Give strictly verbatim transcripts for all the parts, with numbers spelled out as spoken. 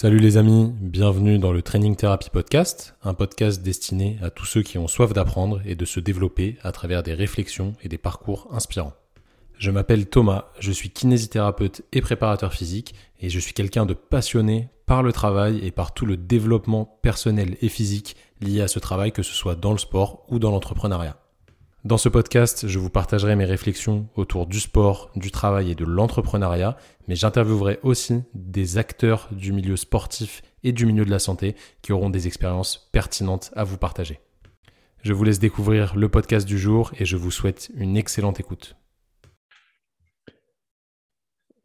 Salut les amis, bienvenue dans le Training Therapy Podcast, un podcast destiné à tous ceux qui ont soif d'apprendre et de se développer à travers des réflexions et des parcours inspirants. Je m'appelle Thomas, je suis kinésithérapeute et préparateur physique et je suis quelqu'un de passionné par le travail et par tout le développement personnel et physique lié à ce travail, que ce soit dans le sport ou dans l'entrepreneuriat. Dans ce podcast, je vous partagerai mes réflexions autour du sport, du travail et de l'entrepreneuriat, mais j'interviewerai aussi des acteurs du milieu sportif et du milieu de la santé qui auront des expériences pertinentes à vous partager. Je vous laisse découvrir le podcast du jour et je vous souhaite une excellente écoute.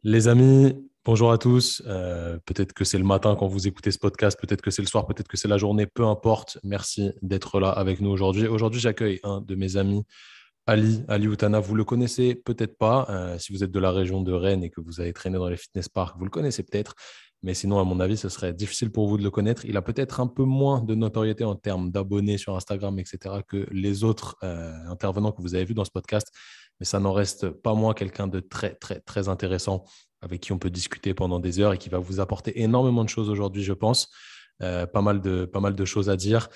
Les amis, bonjour à tous. Euh, peut-être que c'est le matin quand vous écoutez ce podcast, peut-être que c'est le soir, peut-être que c'est la journée, peu importe. Merci d'être là avec nous aujourd'hui. Aujourd'hui, j'accueille un de mes amis, Ali, Ali Outana. Vous le connaissez peut-être pas. Euh, si vous êtes de la région de Rennes et que vous avez traîné dans les fitness parks, vous le connaissez peut-être. Mais sinon, à mon avis, ce serait difficile pour vous de le connaître. Il a peut-être un peu moins de notoriété en termes d'abonnés sur Instagram, et cetera, que les autres euh, intervenants que vous avez vus dans ce podcast. Mais ça n'en reste pas moins quelqu'un de très, très, très intéressant, avec qui on peut discuter pendant des heures et qui va vous apporter énormément de choses aujourd'hui, je pense. Euh, pas mal de, pas mal de choses à dire.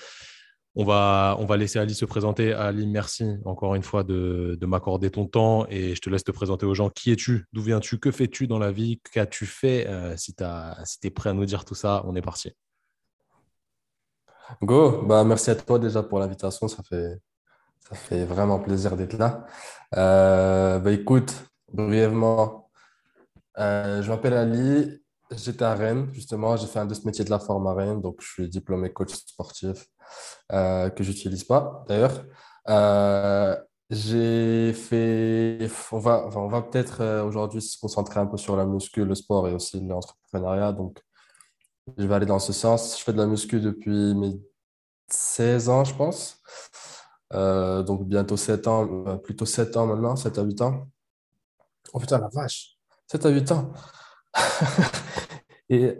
On va, on va laisser Ali se présenter. Ali, merci encore une fois de, de m'accorder ton temps et je te laisse te présenter aux gens. Qui es-tu? D'où viens-tu? Que fais-tu dans la vie? Qu'as-tu fait? euh, Si tu si es prêt à nous dire tout ça, on est parti. Go, bah, merci à toi déjà pour l'invitation. Ça fait, ça fait vraiment plaisir d'être là. Euh, bah, écoute, brièvement... Euh, je m'appelle Ali, j'étais à Rennes justement, j'ai fait un de ce métier de la forme à Rennes, donc je suis diplômé coach sportif euh, que je n'utilise pas d'ailleurs. Euh, j'ai fait, on va, enfin, on va peut-être euh, aujourd'hui se concentrer un peu sur la muscu, le sport et aussi l'entrepreneuriat, donc je vais aller dans ce sens. Je fais de la muscu depuis mes seize ans je pense, euh, donc bientôt sept ans, plutôt sept ans maintenant, sept à huit ans. Oh putain la vache, sept à huit ans. et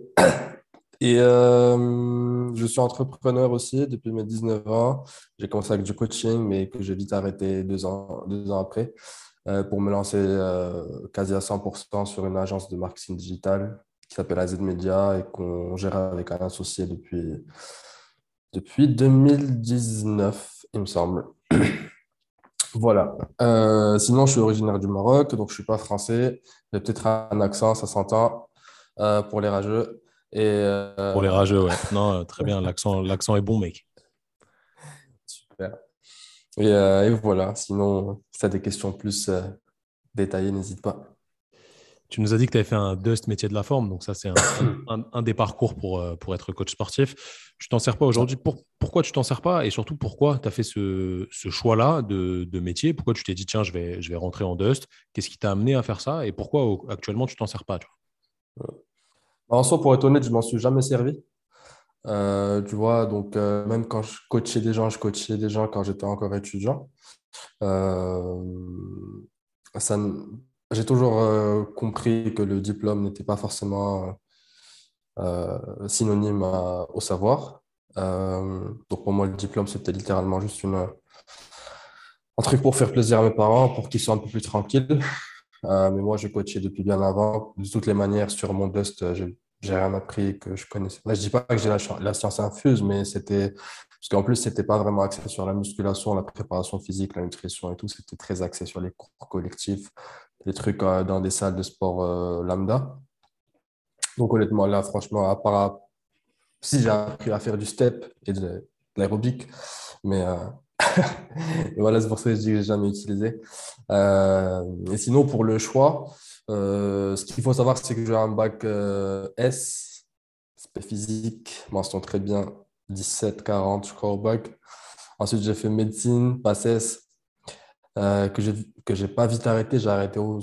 et euh, je suis entrepreneur aussi depuis mes dix-neuf ans. J'ai commencé avec du coaching, mais que j'ai vite arrêté deux ans, deux ans après euh, pour me lancer euh, quasi à cent pour cent sur une agence de marketing digital qui s'appelle A Z Media et qu'on gère avec un associé depuis, depuis deux mille dix-neuf, il me semble. Voilà. Euh, sinon, je suis originaire du Maroc, donc je ne suis pas français. J'ai peut-être un accent, ça s'entend, euh, pour les rageux. Et, euh... Pour les rageux, ouais. Non, très bien, l'accent, l'accent est bon, mec. Super. Et, euh, et voilà, sinon, si tu as des questions plus euh, détaillées, n'hésite pas. Tu nous as dit que tu avais fait un dust métier de la forme, donc ça, c'est un, un, un des parcours pour, pour être coach sportif. Tu t'en sers pas aujourd'hui. Pour, pourquoi tu t'en sers pas et surtout, pourquoi tu as fait ce, ce choix-là de, de métier? Pourquoi tu t'es dit, tiens, je vais, je vais rentrer en dust? Qu'est-ce qui t'a amené à faire ça et pourquoi au, actuellement, tu t'en sers pas, tu vois? En soi, pour être honnête, je m'en suis jamais servi. Euh, tu vois, donc euh, même quand je coachais des gens, je coachais des gens quand j'étais encore étudiant. Euh, ça ne... J'ai toujours euh, compris que le diplôme n'était pas forcément euh, synonyme à, au savoir. Euh, donc pour moi, le diplôme, c'était littéralement juste une, un truc pour faire plaisir à mes parents, pour qu'ils soient un peu plus tranquilles. Euh, mais moi, je coachais depuis bien avant. De toutes les manières, sur mon dust, j'ai, j'ai rien appris que je connaissais. Là, je ne dis pas que j'ai la, la science infuse, mais c'était... Parce qu'en plus, ce n'était pas vraiment axé sur la musculation, la préparation physique, la nutrition et tout. C'était très axé sur les cours collectifs, des trucs dans des salles de sport euh, lambda. Donc honnêtement, là, franchement, à part si j'ai appris à faire du step et de, de l'aérobic, mais euh... et voilà, c'est pour ça que je dis que je n'ai jamais utilisé. Euh... Et sinon, pour le choix, euh, ce qu'il faut savoir, c'est que j'ai un bac euh, S, spé physique, mention très bien, dix-sept quarante, je crois, au bac. Ensuite, j'ai fait médecine, passes, Euh, que je que j'ai pas vite arrêté, j'ai arrêté au,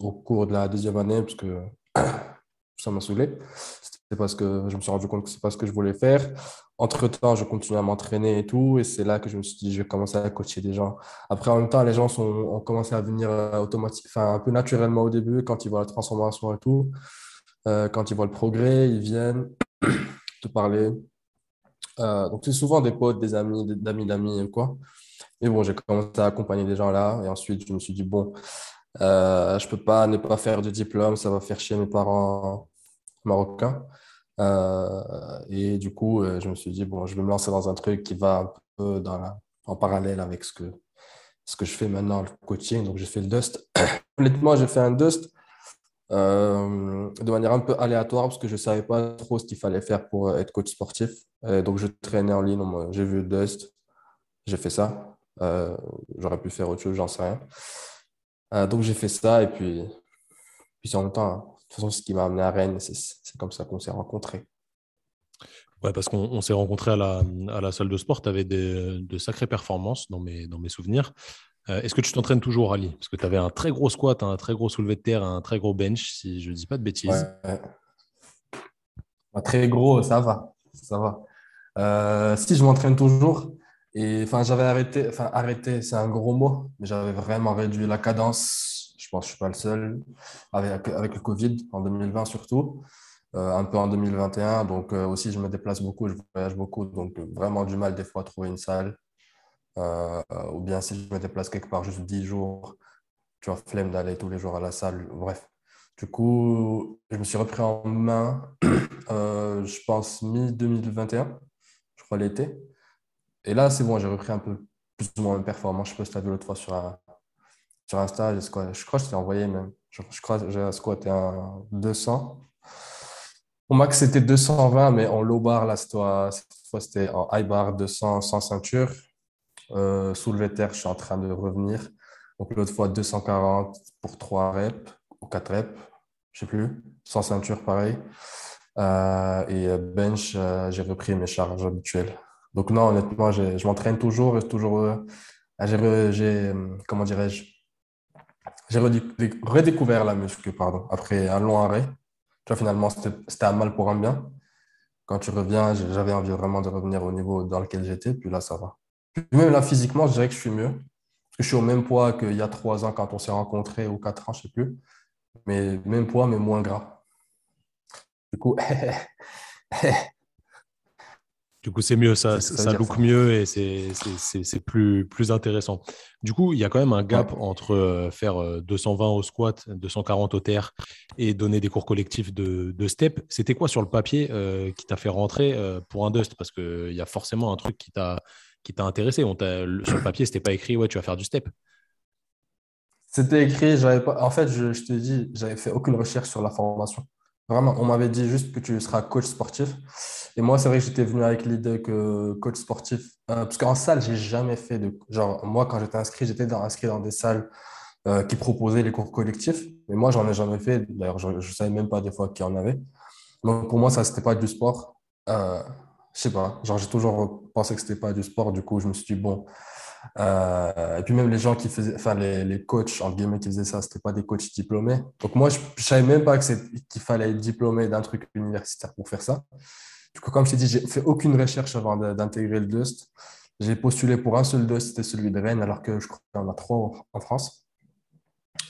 au cours de la deuxième année parce que ça m'a saoulé. C'était parce que je me suis rendu compte que c'est pas ce que je voulais faire. Entre-temps, je continuais à m'entraîner et tout, et c'est là que je me suis dit je vais commencer à coacher des gens. Après, en même temps, les gens sont, ont commencé à venir automatique, enfin un peu naturellement au début, quand ils voient la transformation et tout, euh, quand ils voient le progrès, ils viennent te parler. Euh, donc c'est souvent des potes, des amis, des, d'amis, d'amis ou quoi. Mais bon, j'ai commencé à accompagner des gens là et ensuite, je me suis dit, bon, euh, je ne peux pas ne pas faire de diplôme, ça va faire chier mes parents marocains. Euh, et du coup, euh, je me suis dit, bon, je vais me lancer dans un truc qui va un peu dans la, en parallèle avec ce que, ce que je fais maintenant, le coaching. Donc, j'ai fait le dust. Honnêtement, j'ai fait un dust euh, de manière un peu aléatoire parce que je ne savais pas trop ce qu'il fallait faire pour être coach sportif. Et donc, je traînais en ligne. J'ai vu le dust. J'ai fait ça. Euh, j'aurais pu faire autre chose, j'en sais rien. Euh, donc, j'ai fait ça et puis, puis c'est en même temps... Hein. De toute façon, ce qui m'a amené à Rennes, c'est, c'est comme ça qu'on s'est rencontrés. Ouais, parce qu'on on s'est rencontrés à la, à la salle de sport. Tu avais de sacrées performances dans mes, dans mes souvenirs. Euh, est-ce que tu t'entraînes toujours, Ali ? Parce que tu avais un très gros squat, un très gros soulevé de terre, un très gros bench, si je ne dis pas de bêtises. Ouais. Bah, très gros, ça va. Ça va. Euh, si, je m'entraîne toujours. Et, enfin, j'avais arrêté, enfin, arrêté, c'est un gros mot, mais j'avais vraiment réduit la cadence. Je pense que je ne suis pas le seul, avec, avec le Covid en deux mille vingt surtout, euh, un peu en deux mille vingt et un. Donc, euh, aussi, je me déplace beaucoup, je voyage beaucoup. Donc, euh, vraiment du mal des fois à trouver une salle. Euh, euh, ou bien si je me déplace quelque part juste dix jours, tu as flemme d'aller tous les jours à la salle. Bref, du coup, je me suis repris en main, euh, je pense, mi-deux mille vingt et un, je crois l'été. Et là, c'est bon, j'ai repris un peu plus ou moins mes performances. Je ne sais pas si tu as vu l'autre fois sur un... Sur Insta, je crois que je t'ai envoyé même. Je crois que j'ai squatté un deux cents. Au max, c'était deux cent vingt, mais en low bar, là, cette fois, c'était en high bar, deux cents, sans ceinture. Euh, soulevé terre, je suis en train de revenir. Donc, l'autre fois, deux cent quarante pour trois reps ou quatre reps, je ne sais plus. Sans ceinture, pareil. Euh, et bench, euh, j'ai repris mes charges habituelles. Donc, non, honnêtement, j'ai, je m'entraîne toujours. toujours euh, j'ai, j'ai, comment dirais-je J'ai redécouvert la muscu, pardon, après un long arrêt. Tu vois, finalement, c'était, c'était un mal pour un bien. Quand tu reviens, j'avais envie vraiment de revenir au niveau dans lequel j'étais, puis là, ça va. Puis même là, physiquement, je dirais que je suis mieux. Parce que je suis au même poids qu'il y a trois ans quand on s'est rencontrés, ou quatre ans, je ne sais plus. Mais même poids, mais moins gras. Du coup, Du coup, c'est mieux, ça, c'est ça, ça look ça. mieux et c'est, c'est, c'est, c'est plus, plus intéressant. Du coup, il y a quand même un gap ouais. entre faire deux cent vingt au squat, deux cent quarante au terre et donner des cours collectifs de, de step. C'était quoi sur le papier euh, qui t'a fait rentrer euh, pour un dust ? Parce qu'il y a forcément un truc qui t'a, qui t'a intéressé. On t'a, sur le papier, ce n'était pas écrit « ouais, tu vas faire du step ». C'était écrit, j'avais pas. En fait, je, je te dis, je n'avais fait aucune recherche sur la formation. Vraiment, on m'avait dit juste que tu seras coach sportif. Et moi, c'est vrai que j'étais venu avec l'idée que coach sportif… Euh, parce qu'en salle, je n'ai jamais fait de… Genre, moi, quand j'étais inscrit, j'étais dans, inscrit dans des salles euh, qui proposaient les cours collectifs. Mais moi, je n'en ai jamais fait. D'ailleurs, je ne savais même pas des fois qu'il y en avait. Donc, pour moi, ça, ce n'était pas du sport. Euh, je sais pas. Genre, j'ai toujours pensé que ce n'était pas du sport. Du coup, je me suis dit, bon… Euh, et puis même les gens qui faisaient, enfin les, les coachs en guillemets qui faisaient ça, c'était pas des coachs diplômés. Donc moi je, je savais même pas que c'est, qu'il fallait être diplômé d'un truc universitaire pour faire ça. Du coup comme je t'ai dit, j'ai fait aucune recherche avant de, d'intégrer le dust. J'ai postulé pour un seul dust, c'était celui de Rennes, alors que je crois qu'il y en a trois en France.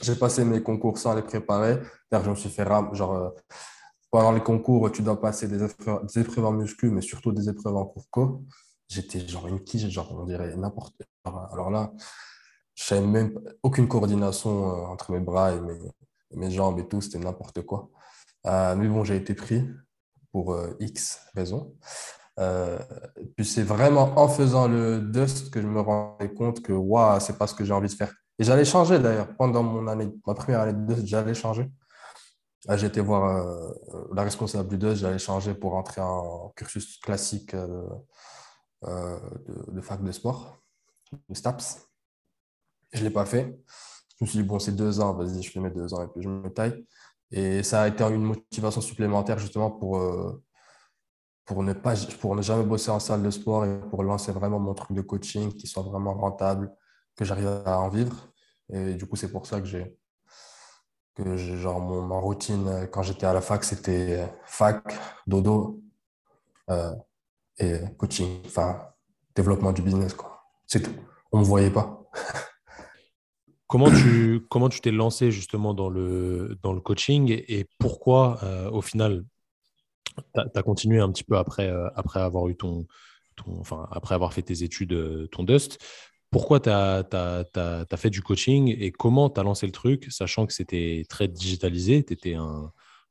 J'ai passé mes concours sans les préparer. D'ailleurs je me suis fait ram, genre euh, pendant les concours tu dois passer des épreuves, des épreuves en muscu, mais surtout des épreuves en cours co. J'étais genre une quiche, genre on dirait n'importe quoi. Alors là, je n'avais même aucune coordination entre mes bras et mes, mes jambes et tout, c'était n'importe quoi. Euh, mais bon, j'ai été pris pour euh, X raisons. Euh, puis c'est vraiment en faisant le dust que je me rendais compte que waouh, c'est pas ce que j'ai envie de faire. Et j'allais changer d'ailleurs. Pendant mon année, ma première année de dust, j'allais changer. Là, j'ai été voir euh, la responsable du dust, j'allais changer pour entrer en cursus classique. Euh, Euh, de, de fac de sport, de STAPS. Je ne l'ai pas fait. Je me suis dit, bon, c'est deux ans, vas-y, je fais mes deux ans et puis je me taille. Et ça a été une motivation supplémentaire justement pour, euh, pour, ne, pas, pour ne jamais bosser en salle de sport et pour lancer vraiment mon truc de coaching qui soit vraiment rentable, que j'arrive à en vivre. Et du coup, c'est pour ça que j'ai, que j'ai genre mon, ma routine quand j'étais à la fac, c'était fac, dodo, euh, et coaching, enfin, développement du business, quoi. C'est tout. On ne me voyait pas. Comment tu, comment tu t'es lancé justement dans le, dans le coaching et pourquoi, euh, au final, tu as continué un petit peu après, euh, après avoir eu ton, ton, enfin, après avoir fait tes études, ton dust. Pourquoi tu as fait du coaching et comment tu as lancé le truc, sachant que c'était très digitalisé, tu étais un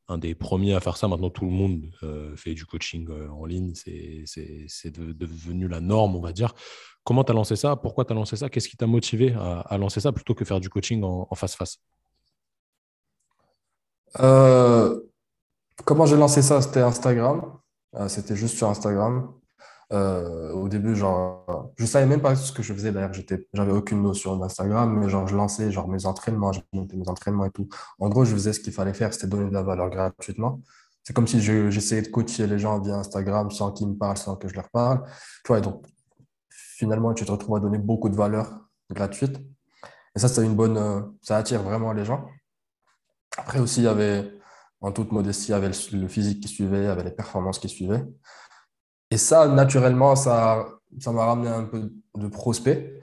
un des premiers à faire ça. Maintenant, tout le monde euh, fait du coaching euh, en ligne. C'est, c'est, c'est de, devenu la norme, on va dire. Comment tu as lancé ça? Pourquoi tu as lancé ça? Qu'est-ce qui t'a motivé à, à lancer ça plutôt que faire du coaching en, en face-face? euh, Comment j'ai lancé ça? C'était Instagram. Euh, c'était juste sur Instagram. Euh, au début, genre, je ne savais même pas ce que je faisais. D'ailleurs, j'étais, j'avais aucune notion d'Instagram, mais genre, je lançais genre, mes entraînements, je montais mes entraînements et tout. En gros, je faisais ce qu'il fallait faire, c'était donner de la valeur gratuitement. C'est comme si je, j'essayais de coacher les gens via Instagram sans qu'ils me parlent, sans que je leur parle. Tu vois, et donc, finalement, tu te retrouves à donner beaucoup de valeur gratuite. Et ça, c'est une bonne, euh, ça attire vraiment les gens. Après aussi, il y avait, en toute modestie, il y avait le, le physique qui suivait, il y avait les performances qui suivaient. Et ça, naturellement, ça, ça m'a ramené un peu de prospects.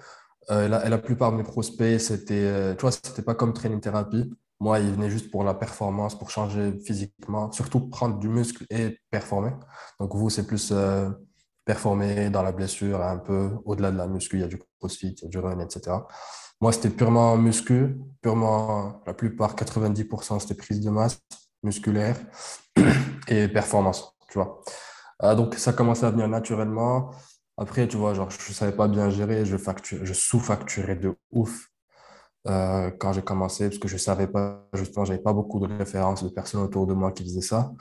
Euh, et, la, et la plupart de mes prospects, c'était, euh, tu vois, c'était pas comme Training Therapy. Moi, ils venaient juste pour la performance, pour changer physiquement, surtout prendre du muscle et performer. Donc, vous, c'est plus euh, performer dans la blessure, un peu au-delà de la muscu. Il y a du crossfit, il y a du run, et cetera. Moi, c'était purement muscu, purement, la plupart, quatre-vingt-dix pour cent, c'était prise de masse musculaire et performance, tu vois. Ah, donc, ça commençait à venir naturellement. Après, tu vois, genre, je ne savais pas bien gérer. Je, facture, je sous-facturais de ouf euh, quand j'ai commencé parce que je ne savais pas, justement, je n'avais pas beaucoup de références de personnes autour de moi qui faisaient ça.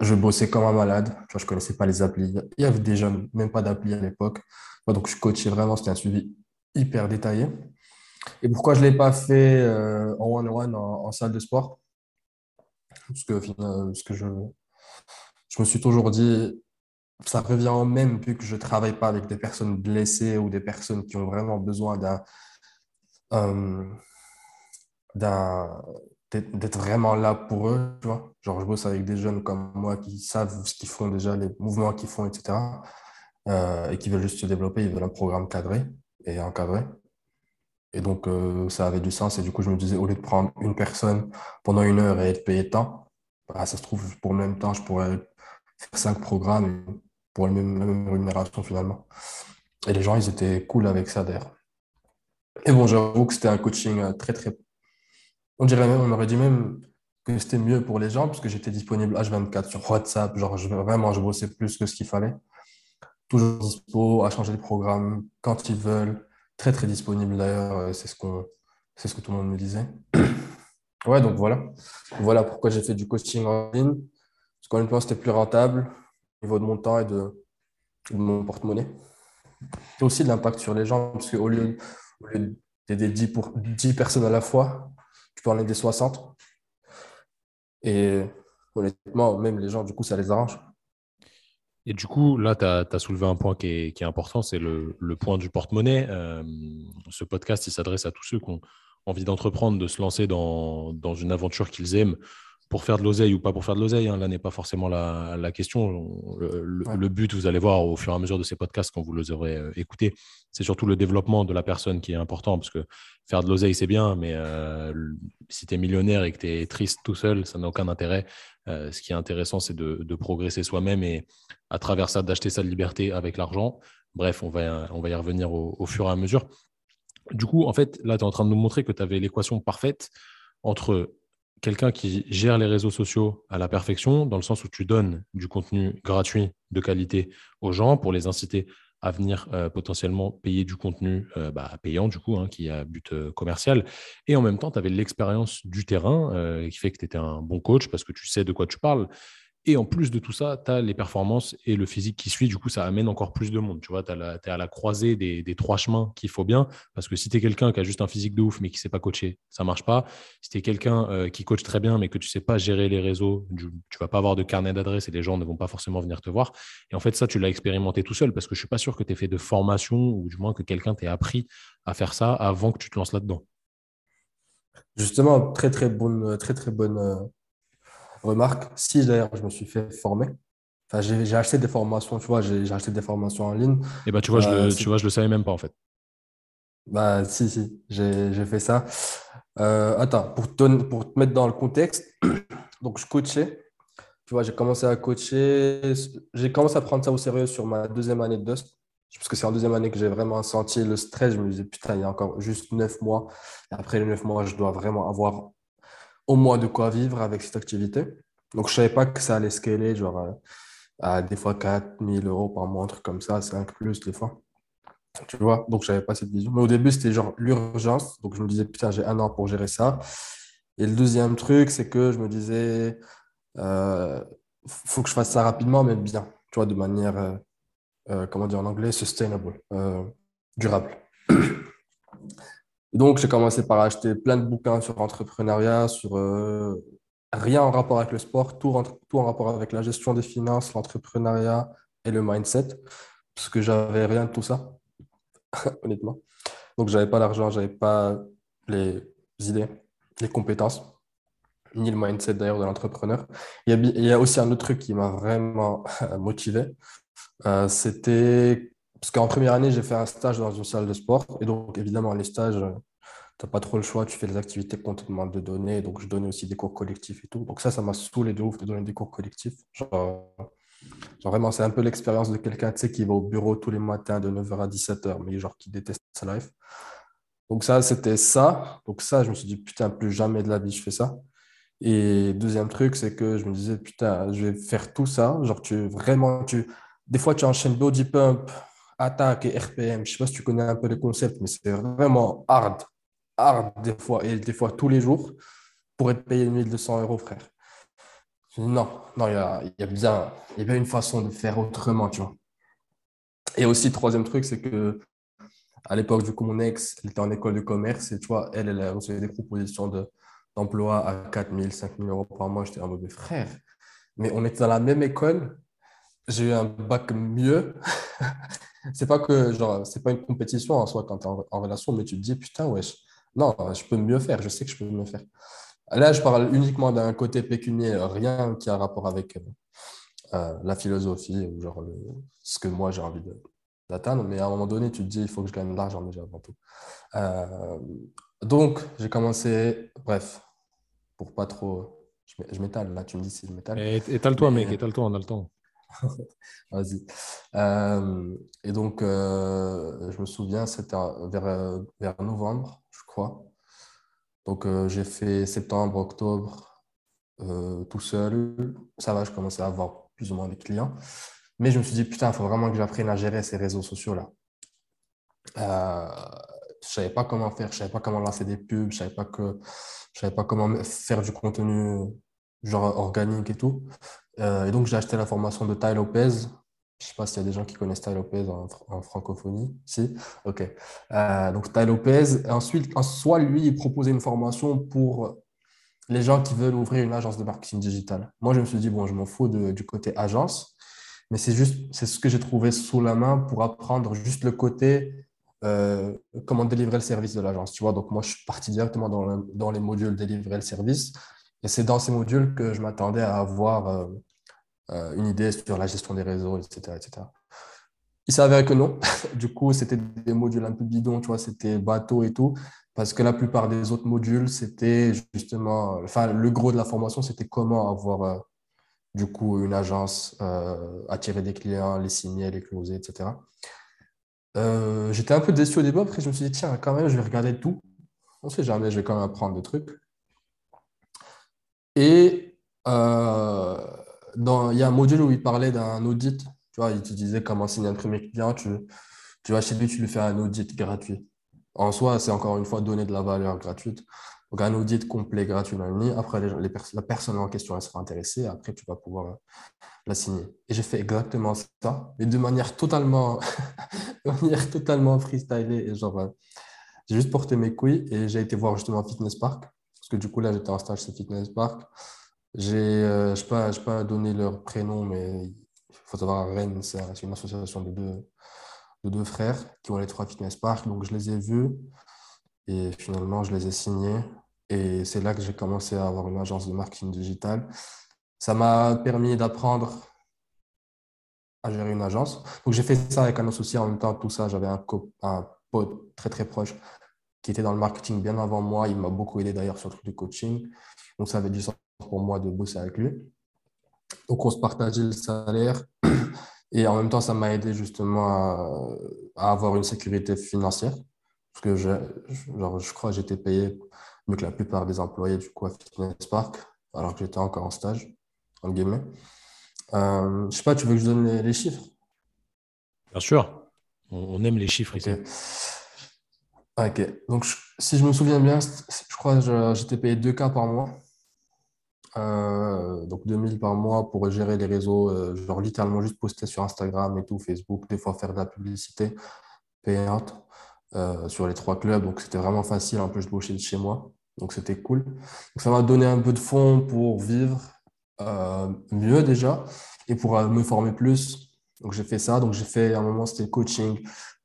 Je bossais comme un malade. Tu vois, je ne connaissais pas les applis. Il y avait déjà même pas d'appli à l'époque. Donc, je coachais vraiment. C'était un suivi hyper détaillé. Et pourquoi je ne l'ai pas fait euh, en one-on-one, en, en salle de sport? Parce que, euh, parce que je, je me suis toujours dit... Ça revient au même, vu que je ne travaille pas avec des personnes blessées ou des personnes qui ont vraiment besoin d'un, euh, d'un, d'être, d'être vraiment là pour eux. Tu vois, genre, je bosse avec des jeunes comme moi qui savent ce qu'ils font déjà, les mouvements qu'ils font, et cetera. Euh, et qui veulent juste se développer, ils veulent un programme cadré et encadré. Et donc, euh, ça avait du sens. Et du coup, je me disais, au lieu de prendre une personne pendant une heure et être payé tant, bah, ça se trouve, pour le même temps, je pourrais faire cinq programmes et pour la même, la même rémunération finalement. Et les gens, ils étaient cool avec ça d'ailleurs. Et bon, j'avoue que c'était un coaching très, très... On dirait même, on aurait dit même que c'était mieux pour les gens parce que j'étais disponible H vingt-quatre sur WhatsApp. Genre, je, vraiment, je bossais plus que ce qu'il fallait. Toujours dispo à changer de programme quand ils veulent. Très, très disponible d'ailleurs. C'est ce qu'on, c'est ce que tout le monde me disait. Ouais, donc voilà. Voilà pourquoi j'ai fait du coaching en ligne. Parce qu'honnêtement, c'était plus rentable au niveau de mon temps et de, de mon porte-monnaie. Et aussi de l'impact sur les gens, parce qu'au lieu, au lieu d'aider dix, pour, dix personnes à la fois, tu peux en aider soixante. Et honnêtement, même les gens, du coup, ça les arrange. Et du coup, là, tu as soulevé un point qui est, qui est important, c'est le, le point du porte-monnaie. Euh, ce podcast, il s'adresse à tous ceux qui ont envie d'entreprendre, de se lancer dans, dans une aventure qu'ils aiment, pour faire de l'oseille ou pas pour faire de l'oseille, hein, là n'est pas forcément la, la question. Le, le, ouais. le but, vous allez voir au fur et à mesure de ces podcasts quand vous les aurez euh, écoutés, c'est surtout le développement de la personne qui est important parce que faire de l'oseille, c'est bien, mais euh, si tu es millionnaire et que tu es triste tout seul, ça n'a aucun intérêt. Euh, ce qui est intéressant, c'est de, de progresser soi-même et à travers ça, d'acheter sa liberté avec l'argent. Bref, on va, on va y revenir au, au fur et à mesure. Du coup, en fait, là, tu es en train de nous montrer que tu avais l'équation parfaite entre... quelqu'un qui gère les réseaux sociaux à la perfection, dans le sens où tu donnes du contenu gratuit de qualité aux gens pour les inciter à venir euh, potentiellement payer du contenu euh, bah, payant, du coup, hein, qui a but euh, commercial. Et en même temps, tu avais l'expérience du terrain euh, qui fait que tu étais un bon coach parce que tu sais de quoi tu parles. Et en plus de tout ça, tu as les performances et le physique qui suit. Du coup, ça amène encore plus de monde. Tu vois, tu es à la croisée des, des trois chemins qu'il faut bien. Parce que si tu es quelqu'un qui a juste un physique de ouf, mais qui ne sait pas coacher, ça ne marche pas. Si tu es quelqu'un euh, qui coache très bien, mais que tu ne sais pas gérer les réseaux, tu ne vas pas avoir de carnet d'adresses et les gens ne vont pas forcément venir te voir. Et en fait, ça, tu l'as expérimenté tout seul parce que je ne suis pas sûr que tu aies fait de formation ou du moins que quelqu'un t'ait appris à faire ça avant que tu te lances là-dedans. Justement, très, très bonne... Très, très bonne euh... remarque, si d'ailleurs je me suis fait former, enfin, j'ai, j'ai acheté des formations, tu vois, j'ai, j'ai acheté des formations en ligne. Et bah, tu vois, je euh, le, tu vois, je le savais même pas en fait. Bah, si, si, j'ai, j'ai fait ça. Euh, attends, pour te, pour te mettre dans le contexte, donc je coachais, tu vois, j'ai commencé à coacher, j'ai commencé à prendre ça au sérieux sur ma deuxième année de D O S T, parce que c'est en deuxième année que j'ai vraiment senti le stress. Je me disais, putain, il y a encore juste neuf mois, et après les neuf mois, je dois vraiment avoir au moins de quoi vivre avec cette activité. Donc, je ne savais pas que ça allait scaler, genre à, à des fois quatre mille euros par mois, un truc comme ça, cinq plus des fois. Tu vois, donc je n'avais pas cette vision. Mais au début, c'était genre l'urgence. Donc, je me disais, putain, j'ai un an pour gérer ça. Et le deuxième truc, c'est que je me disais, euh, faut que je fasse ça rapidement, mais bien. Tu vois, de manière, euh, euh, comment dire en anglais, sustainable, euh, durable. Donc, j'ai commencé par acheter plein de bouquins sur l'entrepreneuriat, sur euh, rien en rapport avec le sport, tout, rentre, tout en rapport avec la gestion des finances, l'entrepreneuriat et le mindset. Parce que j'avais rien de tout ça, honnêtement. Donc, j'avais pas l'argent, j'avais pas les idées, les compétences, ni le mindset d'ailleurs de l'entrepreneur. Il y a, il y a aussi un autre truc qui m'a vraiment motivé. Euh, c'était parce qu'en première année, j'ai fait un stage dans une salle de sport. Et donc, évidemment, les stages, tu n'as pas trop le choix. Tu fais les activités qu'on te demande de donner. Donc, je donnais aussi des cours collectifs et tout. Donc, ça, ça m'a saoulé de ouf de donner des cours collectifs. Genre, genre vraiment, c'est un peu l'expérience de quelqu'un, tu sais, qui va au bureau tous les matins de neuf heures à dix-sept heures, mais genre qui déteste sa life. Donc, ça, c'était ça. Donc, ça, je me suis dit, putain, plus jamais de la vie, je fais ça. Et deuxième truc, c'est que je me disais, putain, je vais faire tout ça. Genre, tu vraiment, tu... des fois, tu enchaînes body pump, attaque et R P M, je sais pas si tu connais un peu le concept, mais c'est vraiment hard, hard des fois, et des fois tous les jours, pour être payé mille deux cents euros, frère. Non, non, il y a, y a bien, y a bien une façon de faire autrement, tu vois. Et aussi, troisième truc, c'est que à l'époque, du coup, mon ex, elle était en école de commerce, et tu vois, elle, elle recevait des propositions de, d'emploi à quatre mille, cinq mille euros par mois. J'étais un mauvais frère, mais on était dans la même école, j'ai eu un bac mieux. C'est pas que, genre, c'est pas une compétition en soi quand tu es en, en relation, mais tu te dis, putain, wesh, non, je peux mieux faire, je sais que je peux mieux faire. Là, je parle uniquement d'un côté pécunier, rien qui a rapport avec euh, la philosophie ou genre le, ce que moi j'ai envie de, d'atteindre, mais à un moment donné, tu te dis, il faut que je gagne de l'argent déjà avant tout. Euh, donc, j'ai commencé, bref, pour pas trop, je, je m'étale, là, tu me dis si je m'étale. Étale-toi, mais... mec, étale-toi, on a le temps. Vas-y. Euh, et donc, euh, je me souviens, c'était vers, vers novembre, je crois. Donc, euh, j'ai fait septembre, octobre, euh, tout seul. Ça va, je commençais à avoir plus ou moins des clients. Mais je me suis dit, putain, il faut vraiment que j'apprenne à gérer ces réseaux sociaux-là. Euh, je ne savais pas comment faire, je ne savais pas comment lancer des pubs, je ne savais pas que, je savais pas comment faire du contenu genre organique et tout. Euh, et donc, j'ai acheté la formation de Tai Lopez. Je ne sais pas s'il y a des gens qui connaissent Tai Lopez en, en francophonie. Si ? Ok. Euh, donc, Tai Lopez. Et ensuite, en soi, lui, il proposait une formation pour les gens qui veulent ouvrir une agence de marketing digital. Moi, je me suis dit, bon, je m'en fous de, du côté agence, mais c'est juste, c'est ce que j'ai trouvé sous la main pour apprendre juste le côté euh, comment délivrer le service de l'agence. Tu vois, donc moi, je suis parti directement dans, le, dans les modules délivrer le service. Et c'est dans ces modules que je m'attendais à avoir euh, euh, une idée sur la gestion des réseaux, et cetera, et cetera. Il s'avérait que non. Du coup, c'était des modules un peu bidons, tu vois, c'était bateau et tout, parce que la plupart des autres modules, c'était justement, enfin, le gros de la formation, c'était comment avoir euh, du coup une agence, euh, attirer des clients, les signer, les closer, et cetera. Euh, j'étais un peu déçu au début, après je me suis dit tiens, quand même, je vais regarder tout. On ne sait jamais, je vais quand même apprendre des trucs. Et euh, dans, il y a un module où il parlait d'un audit. Tu vois, il te disait comment signer un premier client. Tu, tu vas chez lui, tu lui fais un audit gratuit. En soi, c'est encore une fois donner de la valeur gratuite. Donc, un audit complet, gratuit, dans le lit. Après, les, les pers- la personne en question, elle sera intéressée. Après, tu vas pouvoir la signer. Et j'ai fait exactement ça, mais de manière totalement, de manière totalement freestylée. Et genre, euh, j'ai juste porté mes couilles et j'ai été voir justement Fitness Park. Que du coup, là, j'étais en stage chez Fitness Park. J'ai, euh, je n'ai pas, pas donné leur prénom, mais il faut savoir, à Rennes, c'est une association de deux, de deux frères qui ont les trois Fitness Park. Donc, je les ai vus et finalement, je les ai signés. Et c'est là que j'ai commencé à avoir une agence de marketing digital. Ça m'a permis d'apprendre à gérer une agence. Donc, j'ai fait ça avec un associé en même temps. Tout ça, j'avais un, co- un pote très, très proche qui était dans le marketing bien avant moi. Il m'a beaucoup aidé d'ailleurs sur le truc du coaching. Donc, ça avait du sens pour moi de bosser avec lui. Donc, on se partageait le salaire. Et en même temps, ça m'a aidé justement à, à avoir une sécurité financière. Parce que je, genre, je crois que j'étais payé mieux que la plupart des employés du coup à Fitness Park, alors que j'étais encore en stage. entre guillemets. Euh, je sais pas, tu veux que je donne les, les chiffres? Bien sûr, on, on aime les chiffres ici. Okay. Ok, donc je, si je me souviens bien, je crois que j'étais payé deux K par mois. Euh, donc deux mille par mois pour gérer les réseaux, euh, genre littéralement juste poster sur Instagram et tout, Facebook, des fois faire de la publicité payante euh, sur les trois clubs. Donc c'était vraiment facile, un peu je bossais de chez moi. Donc c'était cool. Donc ça m'a donné un peu de fonds pour vivre euh, mieux déjà et pour euh, me former plus. Donc j'ai fait ça. Donc j'ai fait à un moment, c'était coaching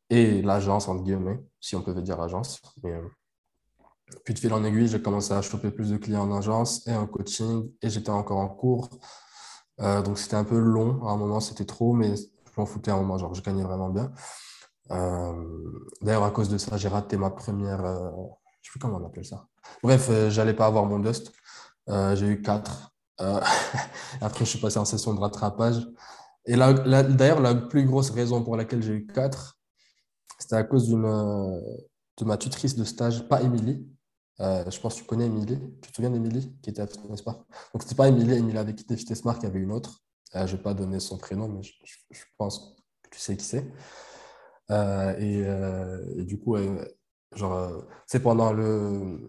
et l'agence, entre guillemets, si on peut dire agence. Mais, euh, puis de fil en aiguille, j'ai commencé à choper plus de clients en agence et en coaching et j'étais encore en cours. Euh, donc c'était un peu long. À un moment, c'était trop, mais je m'en foutais à un moment. Genre, je gagnais vraiment bien. Euh, d'ailleurs, à cause de ça, j'ai raté ma première... Euh, je ne sais plus comment on appelle ça. Bref, euh, je n'allais pas avoir mon dust. Euh, j'ai eu quatre. Euh, après, je suis passé en session de rattrapage. Et là, là, d'ailleurs, la plus grosse raison pour laquelle j'ai eu quatre, c'était à cause d'une, euh, de ma tutrice de stage, pas Émilie. Euh, je pense que tu connais Émilie. Tu te souviens d'Émilie qui était à Fitness Park? Donc, ce n'était pas Émilie. Émilie avait quitté Fitness Park, il y avait une autre. Euh, je ne vais pas donner son prénom, mais je, je, je pense que tu sais qui c'est. Euh, et, euh, et du coup, euh, genre, euh, c'est pendant le...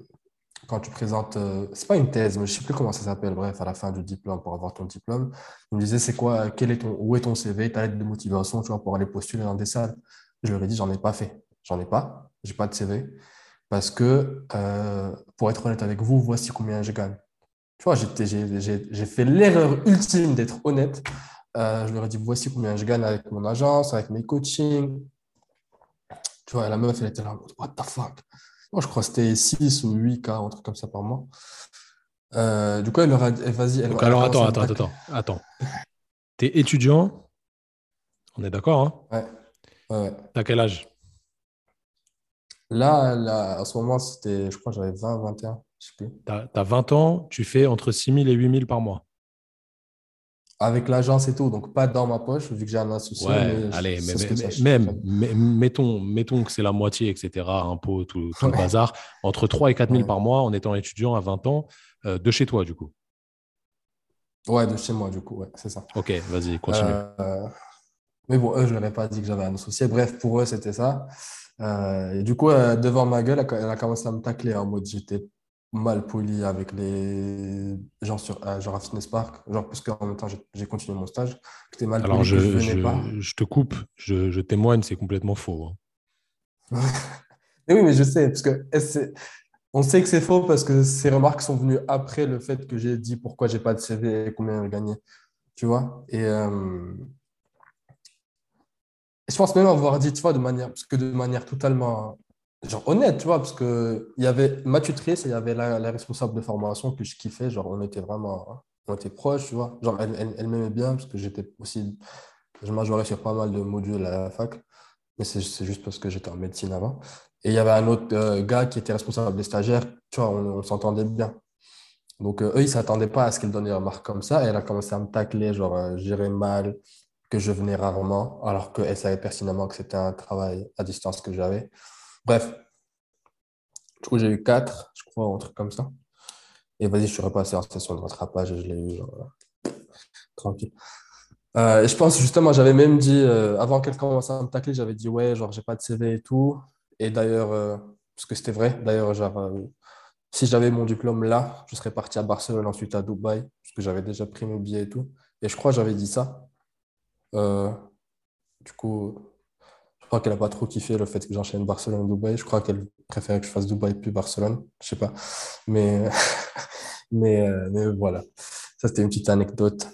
Quand tu présentes, euh, c'est pas une thèse, mais je sais plus comment ça s'appelle. Bref, à la fin du diplôme, pour avoir ton diplôme, il me disait c'est quoi, quel est ton, où est ton C V, ta lettre de motivation, tu vois, pour aller postuler dans des salles. Je leur ai dit j'en ai pas fait, j'en ai pas, j'ai pas de C V parce que euh, pour être honnête avec vous, voici combien je gagne. Tu vois, j'ai, j'ai, j'ai, j'ai fait l'erreur ultime d'être honnête. Euh, je leur ai dit voici combien je gagne avec mon agence, avec mes coachings. Tu vois, la meuf elle était là, what the fuck. Moi, je crois que c'était six ou huit K, un truc comme ça par mois. Euh, du coup, elle leur a dit, vas-y. Elle Donc, alors, attends, attends, attends, attends. Tu es étudiant, on est d'accord, hein? Ouais. ouais. T'as quel âge? Là, là, à ce moment, c'était, je crois que j'avais vingt, vingt et un, je sais plus. T'as, t'as vingt ans, tu fais entre six mille et huit mille par mois. Avec l'agence et tout, donc pas dans ma poche, vu que j'ai un associé. Ouais, mais allez, mais, mais, même, mais, mettons, mettons que c'est la moitié, et cetera, impôts, tout, tout le bazar, entre trois et quatre mille ouais. par mois en étant étudiant à vingt ans, euh, de chez toi, du coup. Ouais, de chez moi, du coup, ouais, c'est ça. Ok, vas-y, continue. Euh, mais bon, eux, je ne leur ai pas dit que j'avais un associé. Bref, pour eux, c'était ça. Euh, et du coup, euh, devant ma gueule, elle a commencé à me tacler en mode j'étais mal poli avec les gens sur euh, genre à Fitness Park, genre parce qu'en même temps j'ai, j'ai continué mon stage. C'était mal Alors poli, je, je, je, pas. je te coupe, je, je témoigne, c'est complètement faux. Hein. Et oui, mais je sais parce que c'est, on sait que c'est faux parce que ces remarques sont venues après le fait que j'ai dit pourquoi j'ai pas de C V et combien j'ai gagné, tu vois. Et euh, je pense même avoir dit, tu vois, de manière parce que de manière totalement genre honnête, tu vois, parce que il y avait ma tutrice et il y avait la, la responsable de formation que je kiffais, genre on était vraiment on était proches, tu vois, genre elle, elle, elle m'aimait bien parce que j'étais aussi, je majorais sur pas mal de modules à la fac, mais c'est, c'est juste parce que j'étais en médecine avant, et il y avait un autre euh, gars qui était responsable des stagiaires, tu vois, on, on s'entendait bien, donc euh, eux ils s'attendaient pas à ce qu'elle donne des remarques comme ça, et elle a commencé à me tacler, genre euh, j'irais mal, que je venais rarement, alors qu'elle savait pertinemment que c'était un travail à distance que j'avais. Bref, du coup, j'ai eu quatre, je crois, un truc comme ça. Et vas-y, je suis repassé en station de rattrapage et je l'ai eu, genre, tranquille. Euh, et je pense, justement, j'avais même dit, euh, avant qu'elle commence à me tacler, j'avais dit, ouais, genre, j'ai pas de C V et tout. Et d'ailleurs, euh, parce que c'était vrai, d'ailleurs, genre, euh, si j'avais mon diplôme là, je serais parti à Barcelone, ensuite à Dubaï, parce que j'avais déjà pris mon billet et tout. Et je crois que j'avais dit ça. Euh, du coup... Je crois qu'elle n'a pas trop kiffé le fait que j'enchaîne Barcelone-Dubaï. Je crois qu'elle préférait que je fasse Dubaï puis Barcelone. Je ne sais pas. Mais, mais, mais voilà. Ça, c'était une petite anecdote.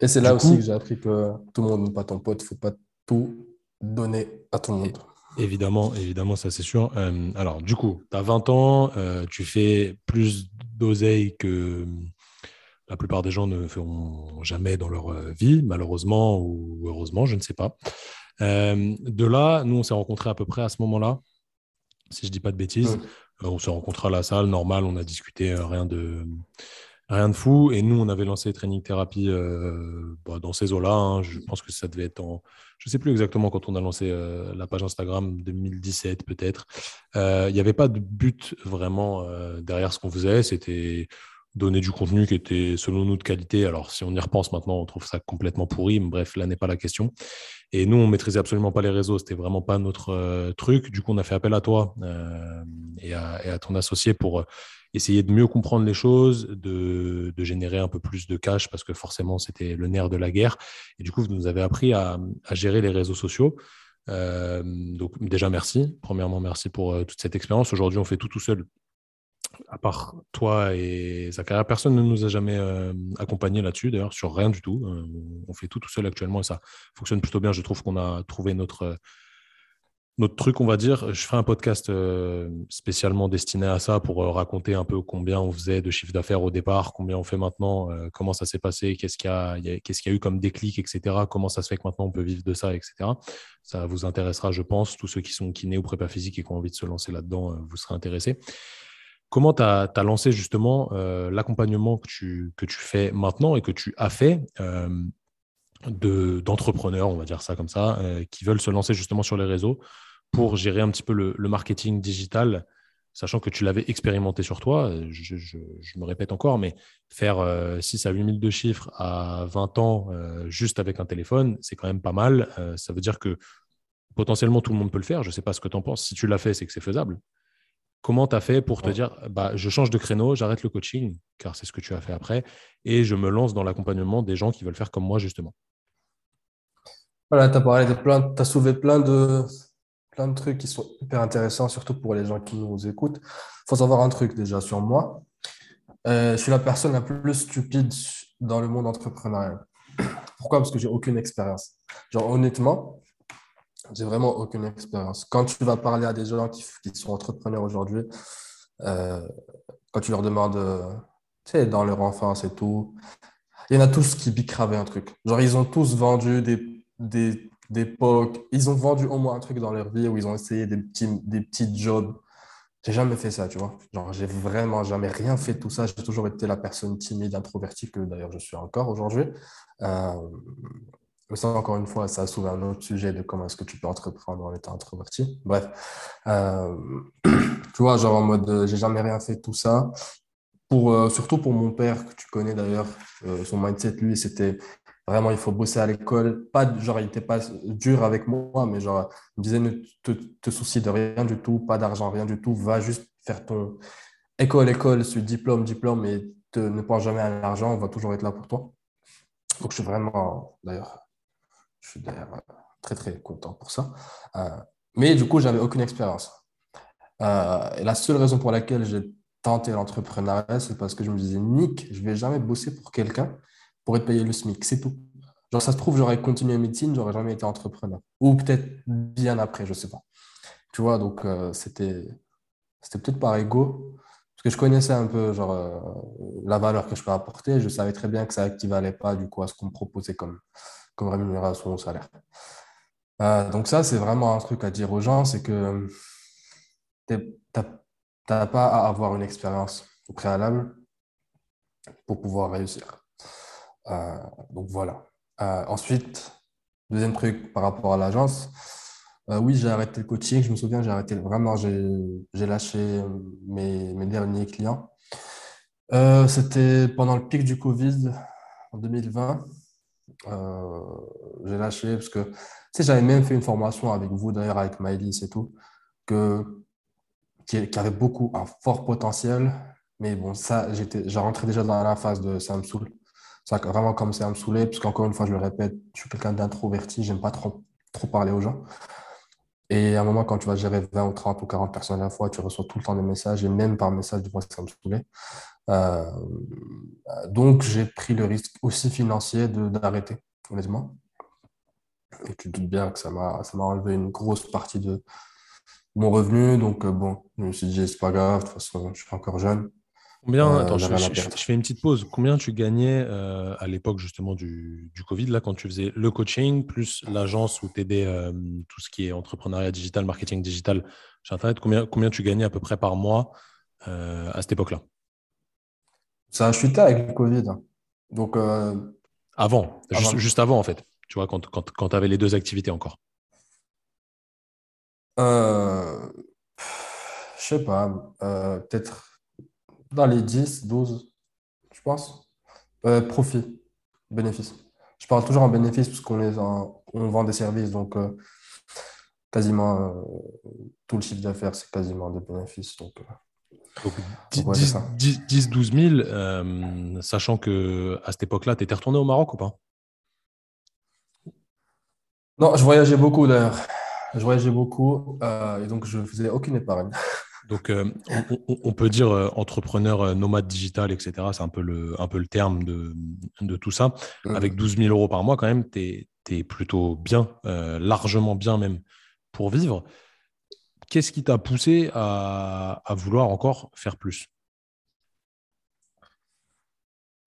Et c'est là du aussi coup, que j'ai appris que tout le monde n'est pas ton pote. Il ne faut pas tout donner à tout le monde. Évidemment, évidemment, ça c'est sûr. Euh, alors, du coup, tu as vingt ans, euh, tu fais plus d'oseille que la plupart des gens ne feront jamais dans leur vie, malheureusement ou heureusement, je ne sais pas. Euh, de là, nous on s'est rencontrés à peu près à ce moment-là, si je dis pas de bêtises. Ouais. euh, on s'est rencontrés à la salle, normal, on a discuté, euh, rien de rien de fou, et nous on avait lancé Training Therapy euh, bah, dans ces eaux-là, hein. Je pense que ça devait être en, je sais plus exactement quand on a lancé euh, la page Instagram, deux mille dix-sept peut-être. Il euh, n'y avait pas de but vraiment euh, derrière ce qu'on faisait, c'était donner du contenu qui était selon nous de qualité. Alors si on y repense maintenant, on trouve ça complètement pourri, mais bref, là n'est pas la question. Et nous, on maîtrisait absolument pas les réseaux, c'était vraiment pas notre euh, truc. Du coup, on a fait appel à toi euh, et, à, et à ton associé pour euh, essayer de mieux comprendre les choses, de, de générer un peu plus de cash parce que forcément, c'était le nerf de la guerre. Et du coup, vous nous avez appris à, à gérer les réseaux sociaux. Euh, donc déjà, merci. Premièrement, merci pour euh, toute cette expérience. Aujourd'hui, on fait tout tout seul. À part toi et Zakaria, personne ne nous a jamais euh, accompagnés là-dessus, d'ailleurs, sur rien du tout. Euh, on fait tout tout seul actuellement et ça fonctionne plutôt bien. Je trouve qu'on a trouvé notre, euh, notre truc, on va dire. Je ferai un podcast euh, spécialement destiné à ça pour euh, raconter un peu combien on faisait de chiffre d'affaires au départ, combien on fait maintenant, euh, comment ça s'est passé, qu'est-ce qu'il y a, y a, qu'est-ce qu'il y a eu comme déclic, et cetera. Comment ça se fait que maintenant on peut vivre de ça, et cetera. Ça vous intéressera, je pense. Tous ceux qui sont kinés ou prépa physique et qui ont envie de se lancer là-dedans, euh, vous serez intéressés. Comment tu as lancé justement euh, l'accompagnement que tu, que tu fais maintenant et que tu as fait euh, de, d'entrepreneurs, on va dire ça comme ça, euh, qui veulent se lancer justement sur les réseaux pour gérer un petit peu le, le marketing digital, sachant que tu l'avais expérimenté sur toi, je, je, je me répète encore, mais faire euh, six à huit mille de chiffres à vingt ans euh, juste avec un téléphone, c'est quand même pas mal. Euh, ça veut dire que potentiellement tout le monde peut le faire. Je ne sais pas ce que tu en penses. Si tu l'as fait, c'est que c'est faisable. Comment tu as fait pour te dire bah, je change de créneau, j'arrête le coaching, car c'est ce que tu as fait après, et je me lance dans l'accompagnement des gens qui veulent faire comme moi, justement? Voilà, tu as parlé de plein, tu as soulevé plein de, plein de trucs qui sont hyper intéressants, surtout pour les gens qui nous écoutent. Il faut savoir un truc déjà sur moi. Euh, je suis la personne la plus stupide dans le monde entrepreneurial. Pourquoi? Parce que j'ai aucune expérience. Genre, honnêtement, j'ai vraiment aucune expérience. Quand tu vas parler à des gens qui, qui sont entrepreneurs aujourd'hui, euh, quand tu leur demandes, euh, tu sais, dans leur enfance et tout, il y en a tous qui bicravaient un truc. Genre, ils ont tous vendu des, des, des pocs, ils ont vendu au moins un truc dans leur vie où ils ont essayé des petits, des petits jobs. J'ai jamais fait ça, tu vois. Genre, j'ai vraiment jamais rien fait de tout ça. J'ai toujours été la personne timide, introvertie, que d'ailleurs je suis encore aujourd'hui. Euh, Mais ça, encore une fois, ça a soulevé un autre sujet de comment est-ce que tu peux entreprendre en étant introverti. Bref, euh, tu vois, genre en mode, euh, j'ai jamais rien fait de tout ça. Pour, euh, surtout pour mon père, que tu connais d'ailleurs, euh, son mindset, lui, c'était vraiment, il faut bosser à l'école. Pas, genre, il n'était pas dur avec moi, mais genre, il me disait, ne te, te soucie de rien du tout, pas d'argent, rien du tout. Va juste faire ton école, école, ce diplôme, diplôme, et te, ne pense jamais à l'argent, on va toujours être là pour toi. Donc, je suis vraiment, d'ailleurs... Je suis d'ailleurs très, très content pour ça. Euh, mais du coup, je n'avais aucune expérience. Euh, et la seule raison pour laquelle j'ai tenté l'entrepreneuriat, c'est parce que je me disais, Nick, je ne vais jamais bosser pour quelqu'un pour être payé le SMIC. C'est tout. Genre, ça se trouve, j'aurais continué médecine, je n'aurais jamais été entrepreneur. Ou peut-être bien après, je ne sais pas. Tu vois, donc euh, c'était, c'était peut-être par ego. Parce que je connaissais un peu genre, euh, la valeur que je peux apporter. Je savais très bien que ça n'équivalait pas du coup, à ce qu'on me proposait comme... comme rémunération au salaire. Euh, donc ça, c'est vraiment un truc à dire aux gens, c'est que tu n'as pas à avoir une expérience au préalable pour pouvoir réussir. Euh, donc voilà. Euh, ensuite, deuxième truc par rapport à l'agence, euh, oui, j'ai arrêté le coaching, je me souviens, j'ai arrêté vraiment, j'ai, j'ai lâché mes, mes derniers clients. Euh, c'était pendant le pic du Covid en deux mille vingt. Euh, j'ai lâché parce que tu sais, j'avais même fait une formation avec vous d'ailleurs, avec Maëlys et tout, que, qui, qui avait beaucoup un fort potentiel, mais bon, ça j'étais, j'ai rentré déjà dans la phase de ça me saoule, ça a vraiment commencé à me saouler parce qu'encore une fois, je le répète, je suis quelqu'un d'introverti, j'aime pas trop, trop parler aux gens, et à un moment, quand tu vas gérer vingt ou trente ou quarante personnes à la fois, tu reçois tout le temps des messages, et même par message, du moins ça me saoulait. Euh, donc j'ai pris le risque aussi financier de, d'arrêter, honnêtement, et tu te doutes bien que ça m'a, ça m'a enlevé une grosse partie de mon revenu, donc euh, bon, je me suis dit c'est pas grave, de toute façon je suis encore jeune. Combien, euh, attends, je, je, je, je fais une petite pause, combien tu gagnais euh, à l'époque justement du, du Covid, là, quand tu faisais le coaching plus l'agence où t'aidais euh, tout ce qui est entrepreneuriat digital, marketing digital sur internet, combien, combien tu gagnais à peu près par mois euh, à cette époque-là? Ça a chuté avec le Covid. Donc, euh, avant, avant. Juste, juste avant en fait, tu vois, quand, quand, quand tu avais les deux activités encore. Euh, je sais pas, euh, peut-être dans les dix, douze, pense. Euh, profit, bénéfice. Je parle toujours en bénéfice parce qu'on les en, on vend des services, donc euh, quasiment euh, tout le chiffre d'affaires, c'est quasiment des bénéfices. Donc, euh, donc ouais, dix à douze mille, euh, sachant qu'à cette époque-là, tu étais retourné au Maroc ou pas? Non, je voyageais beaucoup d'ailleurs. Je voyageais beaucoup euh, et donc je ne faisais aucune épargne. Donc, euh, on, on peut dire euh, entrepreneur euh, nomade digital, et cetera. C'est un peu le, un peu le terme de, de tout ça. Avec douze mille euros par mois, quand même, tu es plutôt bien, euh, largement bien même pour vivre. Qu'est-ce qui t'a poussé à, à vouloir encore faire plus ?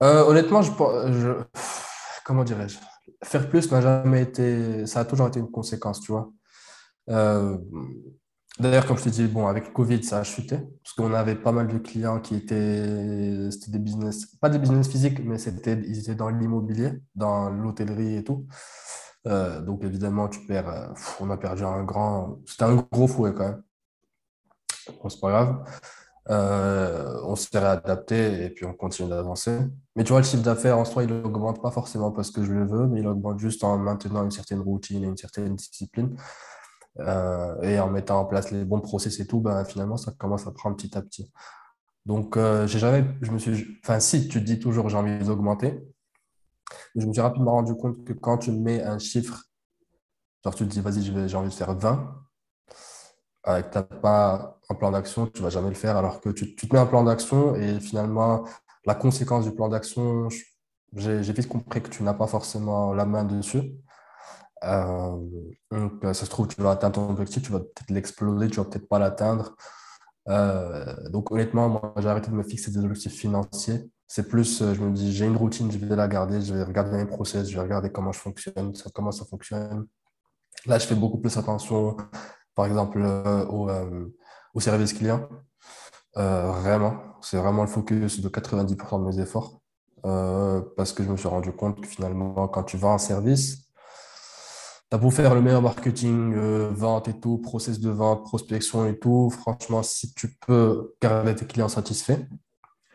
euh, Honnêtement, je, je, comment dirais-je ? Faire plus n'a jamais été… Ça a toujours été une conséquence, tu vois. Euh, D'ailleurs, comme je te dis, bon, avec le Covid, ça a chuté parce qu'on avait pas mal de clients qui étaient, c'était des business, pas des business physiques, mais c'était, ils étaient dans l'immobilier, dans l'hôtellerie et tout. Euh, donc évidemment, tu perds, on a perdu un grand, c'était un gros fouet quand même. Bon, c'est pas grave. Euh, on s'est réadapté et puis on continue d'avancer. Mais tu vois, le chiffre d'affaires en soi, il n'augmente pas forcément parce que je le veux, mais il augmente juste en maintenant une certaine routine et une certaine discipline. Euh, et en mettant en place les bons process et tout, ben, finalement, ça commence à prendre petit à petit. Donc, euh, j'ai jamais, je me suis, enfin, si tu te dis toujours j'ai envie d'augmenter, je me suis rapidement rendu compte que quand tu mets un chiffre, genre tu te dis vas-y, je vais, j'ai envie de faire vingt, avec euh, t'as pas un plan d'action, tu vas jamais le faire, alors que tu, tu te mets un plan d'action et finalement, la conséquence du plan d'action, j'ai, j'ai vite compris que tu n'as pas forcément la main dessus. Euh, donc ça se trouve tu vas atteindre ton objectif, tu vas peut-être l'exploser, tu vas peut-être pas l'atteindre. Euh, donc honnêtement, moi j'ai arrêté de me fixer des objectifs financiers. C'est plus, je me dis j'ai une routine, je vais la garder, je vais regarder mes process, je vais regarder comment je fonctionne, comment ça fonctionne. Là je fais beaucoup plus attention, par exemple euh, au, euh, au service client. Euh, vraiment, c'est vraiment le focus de quatre-vingt-dix pour cent de mes efforts euh, parce que je me suis rendu compte que finalement quand tu vends un service, t'as beau faire le meilleur marketing, euh, vente et tout, process de vente, prospection et tout. Franchement, si tu peux garder tes clients satisfaits,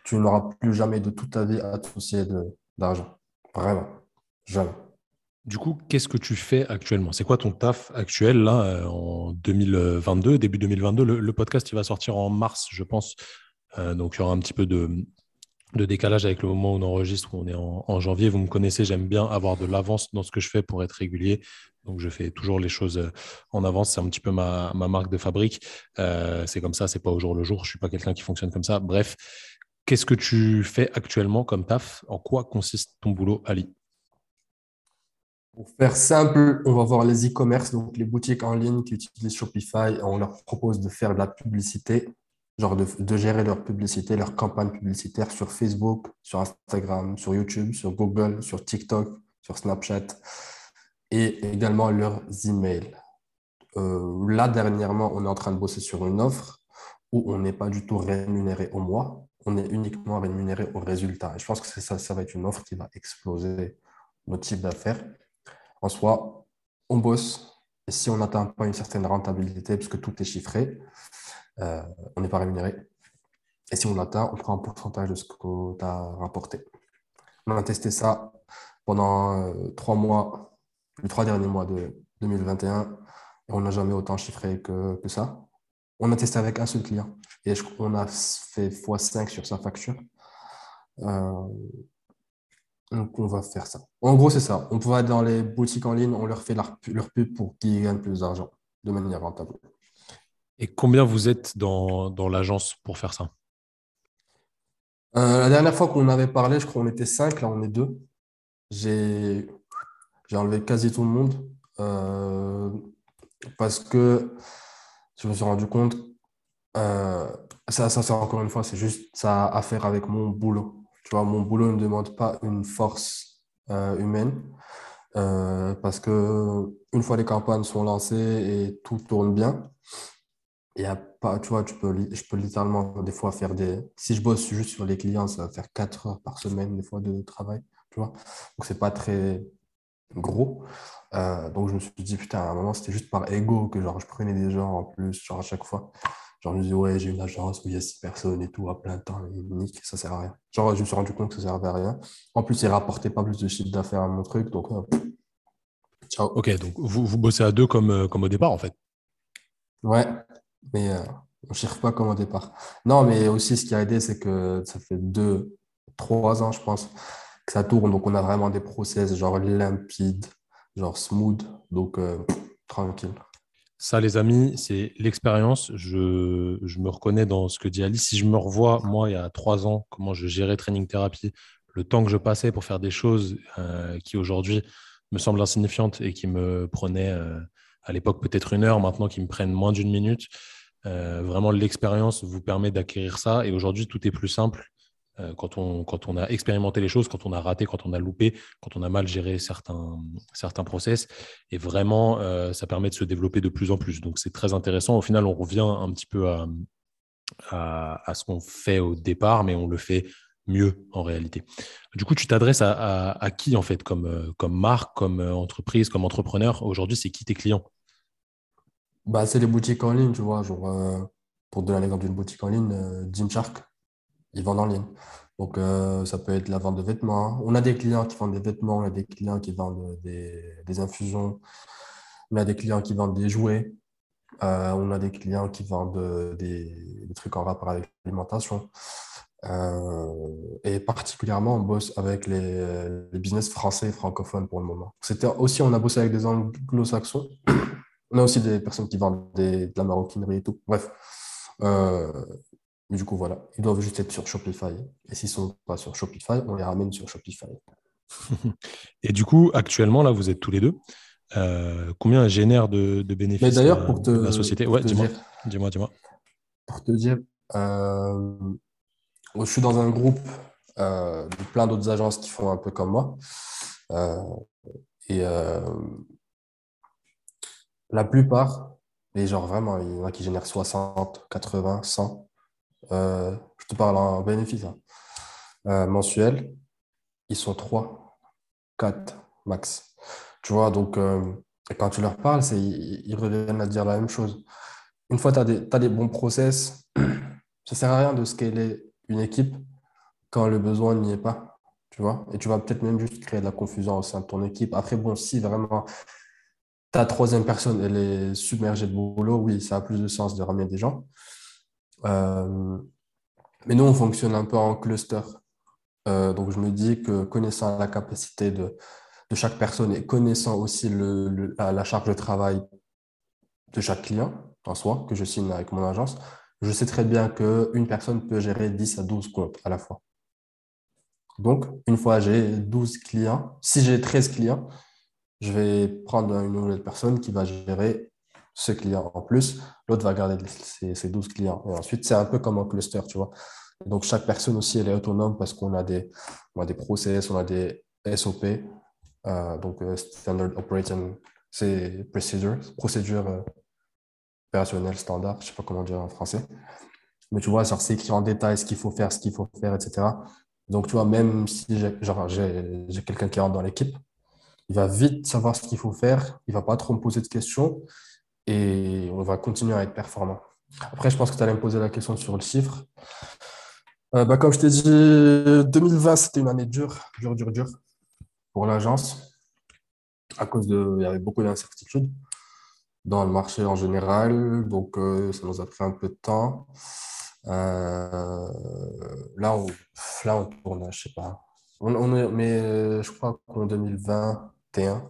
tu n'auras plus jamais de toute ta vie à te soucier de, d'argent. Vraiment. Jamais. Du coup, qu'est-ce que tu fais actuellement ? C'est quoi ton taf actuel là en deux mille vingt-deux, début deux mille vingt-deux ? Le, le podcast, il va sortir en mars, je pense. Euh, donc, il y aura un petit peu de, de décalage avec le moment où on enregistre, où on est en, en janvier. Vous me connaissez, j'aime bien avoir de l'avance dans ce que je fais pour être régulier. Donc, je fais toujours les choses en avance. C'est un petit peu ma, ma marque de fabrique. Euh, c'est comme ça, c'est pas au jour le jour. Je suis pas quelqu'un qui fonctionne comme ça. Bref, qu'est-ce que tu fais actuellement comme taf ? En quoi consiste ton boulot, Ali ? Pour faire simple, on va voir les e-commerce, donc les boutiques en ligne qui utilisent Shopify. Et on leur propose de faire de la publicité, genre de, de gérer leur publicité, leur campagne publicitaire sur Facebook, sur Instagram, sur YouTube, sur Google, sur TikTok, sur Snapchat. Et également leurs emails. Euh, là, dernièrement, on est en train de bosser sur une offre où on n'est pas du tout rémunéré au mois, on est uniquement rémunéré au résultat. Et je pense que c'est ça, ça va être une offre qui va exploser notre type d'affaires. En soi, on bosse et si on n'atteint pas une certaine rentabilité, puisque tout est chiffré, euh, on n'est pas rémunéré. Et si on l'atteint, on prend un pourcentage de ce que tu as rapporté. On a testé ça pendant euh, trois mois. Les trois derniers mois de deux mille vingt et un, on n'a jamais autant chiffré que, que ça. On a testé avec un seul client et je, on a fait fois cinq sur sa facture. Euh, donc, on va faire ça. En gros, c'est ça. On va dans les boutiques en ligne, on leur fait leur, leur pub pour qu'ils gagnent plus d'argent de manière rentable. Et combien vous êtes dans, dans l'agence pour faire ça ? euh, La dernière fois qu'on avait parlé, je crois qu'on était cinq, là on est deux. J'ai... J'ai enlevé quasi tout le monde euh, parce que je me suis rendu compte, euh, ça, ça c'est encore une fois, c'est juste ça a à faire avec mon boulot. Tu vois, mon boulot ne demande pas une force euh, humaine euh, parce que une fois les campagnes sont lancées et tout tourne bien, il y a pas, tu vois, tu peux, je peux littéralement des fois faire des. Si je bosse juste sur les clients, ça va faire quatre heures par semaine des fois de travail, tu vois. Donc c'est pas très gros, euh, donc je me suis dit putain à un moment c'était juste par ego que genre je prenais des gens en plus genre à chaque fois, Genre, je me dis, ouais, j'ai une agence où il y a six personnes et tout à plein temps, et nique, ça sert à rien. Genre, je me suis rendu compte que ça servait à rien. En plus, il ne rapportait pas plus de chiffre d'affaires à mon truc, donc euh, ciao. Ok, donc vous, vous bossez à deux comme, euh, comme au départ, en fait. Ouais, mais euh, on ne cherche pas comme au départ. Non, mais aussi, ce qui a aidé, c'est que ça fait deux, trois ans, je pense, que ça tourne. Donc, on a vraiment des process genre limpides, genre smooth, donc euh, tranquille. Ça, les amis, c'est l'expérience. Je, je me reconnais dans ce que dit Ali. Si je me revois, moi, il y a trois ans, comment je gérais Training Therapy, le temps que je passais pour faire des choses euh, qui, aujourd'hui, me semblent insignifiantes et qui me prenaient, euh, à l'époque, peut-être une heure, maintenant, qui me prennent moins d'une minute. Euh, vraiment, l'expérience vous permet d'acquérir ça. Et aujourd'hui, tout est plus simple. Quand on, quand on a expérimenté les choses, quand on a raté, quand on a loupé, quand on a mal géré certains, certains process. Et vraiment, euh, ça permet de se développer de plus en plus. Donc, c'est très intéressant. Au final, on revient un petit peu à, à, à ce qu'on fait au départ, mais on le fait mieux en réalité. Du coup, tu t'adresses à, à, à qui, en fait, comme, comme marque, comme entreprise, comme entrepreneur? Aujourd'hui, c'est qui tes clients? Bah, c'est les boutiques en ligne, tu vois. Genre, euh, pour donner l'exemple d'une boutique en ligne, euh, Gymshark. Ils vendent en ligne. Donc, euh, ça peut être la vente de vêtements. On a des clients qui vendent des vêtements, on a des clients qui vendent des, des infusions, on a des clients qui vendent des jouets, euh, on a des clients qui vendent des, des trucs en rapport avec l'alimentation. Euh, et particulièrement, on bosse avec les, les business français et francophones pour le moment. C'était aussi, on a bossé avec des anglo-saxons. On a aussi des personnes qui vendent des, de la maroquinerie et tout. Bref. Euh, Du coup, voilà, ils doivent juste être sur Shopify. Et s'ils ne sont pas sur Shopify, on les ramène sur Shopify. Et du coup, actuellement, là, vous êtes tous les deux. Euh, combien génère de, de bénéfices? Mais d'ailleurs, pour te, la société pour ouais, te dis-moi, dire, dis-moi, dis-moi. Pour te dire, euh, je suis dans un groupe euh, de plein d'autres agences qui font un peu comme moi. Euh, et euh, la plupart, les genre vraiment, il y en a qui génèrent soixante, quatre-vingts, cent. Euh, je te parle en bénéfice hein. euh, mensuel, ils sont trois, quatre max, tu vois. Donc euh, quand tu leur parles, c'est, ils, ils reviennent à te dire la même chose. Une fois tu as des, t'as des bons process, ça sert à rien de scaler une équipe quand le besoin n'y est pas, tu vois. Et tu vas peut-être même juste créer de la confusion au sein de ton équipe. Après bon, si vraiment ta troisième personne elle est submergée de boulot, oui, ça a plus de sens de ramener des gens. Euh, mais nous, on fonctionne un peu en cluster. Euh, donc, je me dis que connaissant la capacité de, de chaque personne et connaissant aussi le, le, la, la charge de travail de chaque client en soi, que je signe avec mon agence, je sais très bien qu'une personne peut gérer dix à douze comptes à la fois. Donc, une fois j'ai douze clients, si j'ai treize clients, je vais prendre une nouvelle personne qui va gérer ce client en plus, l'autre va garder ses, ses douze clients. Et ensuite, c'est un peu comme un cluster, tu vois. Donc, chaque personne aussi, elle est autonome parce qu'on a des, on a des process, on a des S O P, euh, donc Standard Operating c'est Procedure, procédure euh, opérationnelle standard, je ne sais pas comment dire en français. Mais tu vois, genre, c'est écrit en détail ce qu'il faut faire, ce qu'il faut faire, et cetera. Donc, tu vois, même si j'ai, genre, j'ai, j'ai quelqu'un qui rentre dans l'équipe, il va vite savoir ce qu'il faut faire, il ne va pas trop me poser de questions. Et on va continuer à être performant. Après, je pense que tu allais me poser la question sur le chiffre. Euh, bah, comme je t'ai dit, deux mille vingt, c'était une année dure, dure, dure, dure pour l'agence. À cause de, il y avait beaucoup d'incertitudes dans le marché en général. Donc, euh, ça nous a pris un peu de temps. Euh, là, on, là, on tourne, je sais pas. On, on est, mais je crois qu'en deux mille vingt et un,